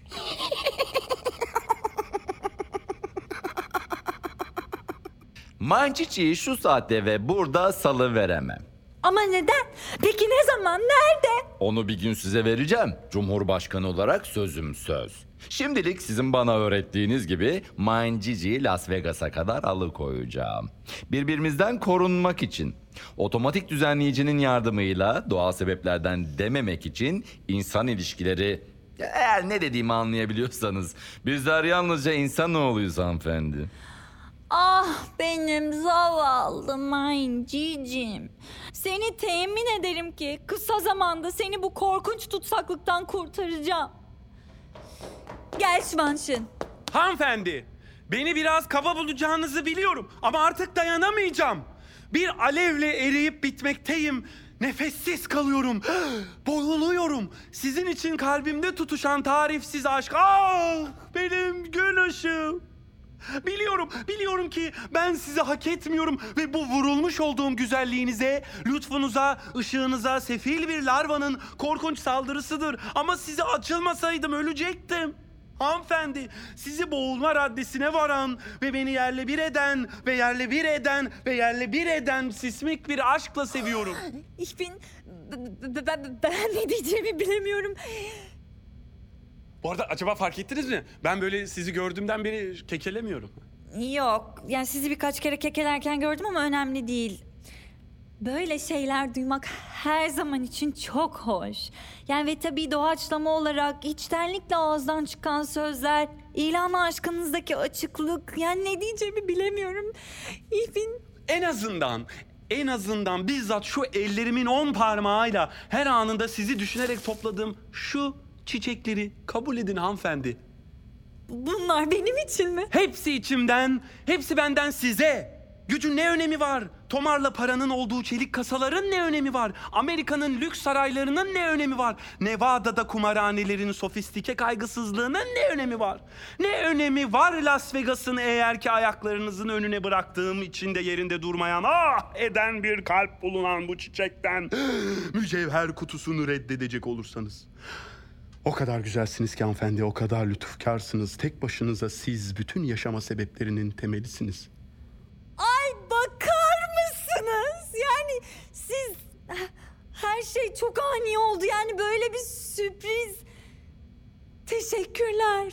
Mancici'yi şu saatte ve burada salıveremem. Ama neden? Peki ne zaman? Nerede? Onu bir gün size vereceğim. Cumhurbaşkanı olarak sözüm söz. Şimdilik sizin bana öğrettiğiniz gibi Mancici'yi Las Vegas'a kadar alıkoyacağım. Birbirimizden korunmak için. Otomatik düzenleyicinin yardımıyla doğal sebeplerden dememek için insan ilişkileri... Eğer ne dediğimi anlayabiliyorsanız. Bizler yalnızca insanoğluyuz hanımefendi. Ah benim zavallı Manciciğim. Seni temin ederim ki kısa zamanda seni bu korkunç tutsaklıktan kurtaracağım. Gel Şvanş'ın. Hanımefendi, beni biraz kaba bulacağınızı biliyorum ama artık dayanamayacağım. Bir alevle eriyip bitmekteyim. Nefessiz kalıyorum. Boğuluyorum. Sizin için kalbimde tutuşan tarifsiz aşk. Ah! Benim gün ışığım. Biliyorum, biliyorum ki ben sizi hak etmiyorum ve bu vurulmuş olduğum güzelliğinize, lütfunuza, ışığınıza sefil bir larvanın korkunç saldırısıdır. Ama size açılmasaydım ölecektim. Hanımefendi, sizi boğulma raddesine varan ve beni yerle bir eden ve yerle bir eden ve yerle bir eden sismik bir aşkla seviyorum. Ich bin... Ben, ben ne diyeceğimi bilemiyorum. Bu arada acaba fark ettiniz mi? Ben böyle sizi gördüğümden beri kekelemiyorum. Yok, yani sizi birkaç kere kekelerken gördüm ama önemli değil. Böyle şeyler duymak her zaman için çok hoş. Yani ve tabii doğaçlama olarak içtenlikle ağızdan çıkan sözler, ilanla aşkınızdaki açıklık, yani ne diyeceğimi bilemiyorum. İfin. En azından, en azından bizzat şu ellerimin on parmağıyla her anında sizi düşünerek topladığım şu çiçekleri kabul edin hanımefendi. Bunlar benim için mi? Hepsi içimden, hepsi benden size. Gücün ne önemi var? Tomarla paranın olduğu çelik kasaların ne önemi var? Amerika'nın lüks saraylarının ne önemi var? Nevada'da kumarhanelerin sofistike kaygısızlığının ne önemi var? Ne önemi var Las Vegas'ın eğer ki ayaklarınızın önüne bıraktığım içinde yerinde durmayan ah eden bir kalp bulunan bu çiçekten mücevher kutusunu reddedecek olursanız. O kadar güzelsiniz ki hanımefendi, o kadar lütufkarsınız. Tek başınıza siz bütün yaşama sebeplerinin temelisiniz. Yani siz, her şey çok ani oldu, yani böyle bir sürpriz. Teşekkürler.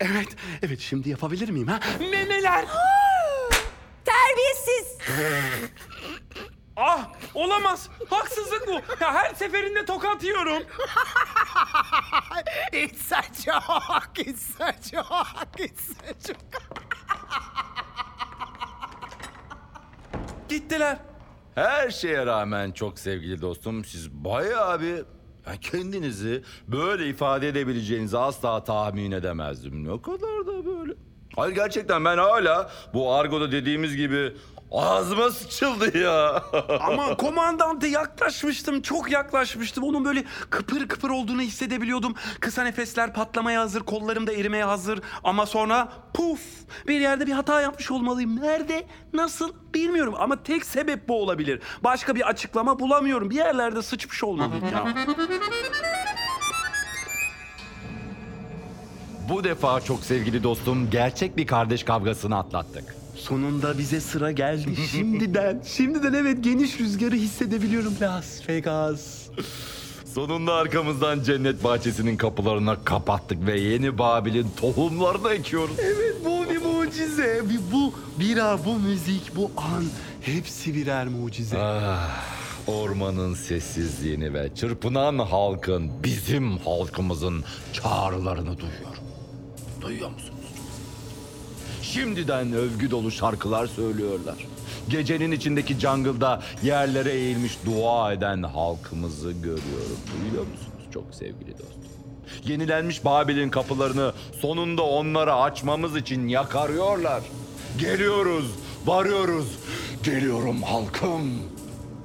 Evet, evet şimdi yapabilir miyim ha? Memeler! Terbiyesiz! Ah, olamaz. Haksızlık bu. Ya her seferinde tokat yiyorum. İnsan çok, insan çok, insan çok. Gittiler. Her şeye rağmen çok sevgili dostum, siz bayağı bir yani kendinizi böyle ifade edebileceğinizi asla tahmin edemezdim. Ne kadar da böyle. Hayır gerçekten ben hala bu argoda dediğimiz gibi ağzıma sıçıldı ya. Ama komandante yaklaşmıştım, çok yaklaşmıştım. Onun böyle kıpır kıpır olduğunu hissedebiliyordum. Kısa nefesler patlamaya hazır, kollarım da erimeye hazır. Ama sonra puf, bir yerde bir hata yapmış olmalıyım. Nerede, nasıl bilmiyorum ama tek sebep bu olabilir. Başka bir açıklama bulamıyorum. Bir yerlerde sıçmış olmalıyım ya. Bu defa çok sevgili dostum, gerçek bir kardeş kavgasını atlattık. Sonunda bize sıra geldi. Şimdiden, şimdiden evet geniş rüzgarı hissedebiliyorum. Las Vegas. Sonunda arkamızdan cennet bahçesinin kapılarına kapattık ve yeni Babil'in tohumlarını ekiyoruz. Evet, bu bir mucize. Bu bira, bu müzik, bu an hepsi birer mucize. Ah, ormanın sessizliğini ve çırpınan halkın, bizim halkımızın çağrılarını duyuyorum. Duyuyor musunuz? Şimdiden övgü dolu şarkılar söylüyorlar. Gecenin içindeki jungle'da yerlere eğilmiş dua eden halkımızı görüyorum. Duyuyor musunuz çok sevgili dostum? Yenilenmiş Babil'in kapılarını sonunda onlara açmamız için yakarıyorlar. Geliyoruz, varıyoruz. Geliyorum halkım.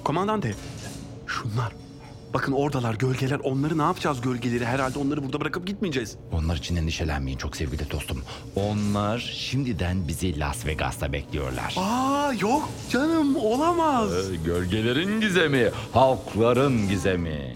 Komandante, şunlar. Bakın oradalar, gölgeler. Onları ne yapacağız gölgeleri? Herhalde onları burada bırakıp gitmeyeceğiz. Onlar için endişelenmeyin çok sevgili dostum. Onlar şimdiden bizi Las Vegas'ta bekliyorlar. Aa, yok canım, olamaz. Ee, gölgelerin gizemi, halkların gizemi.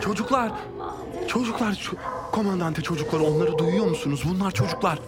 Çocuklar, çocuklar, ço- komandante çocukları, onları duyuyor musunuz? Bunlar çocuklar.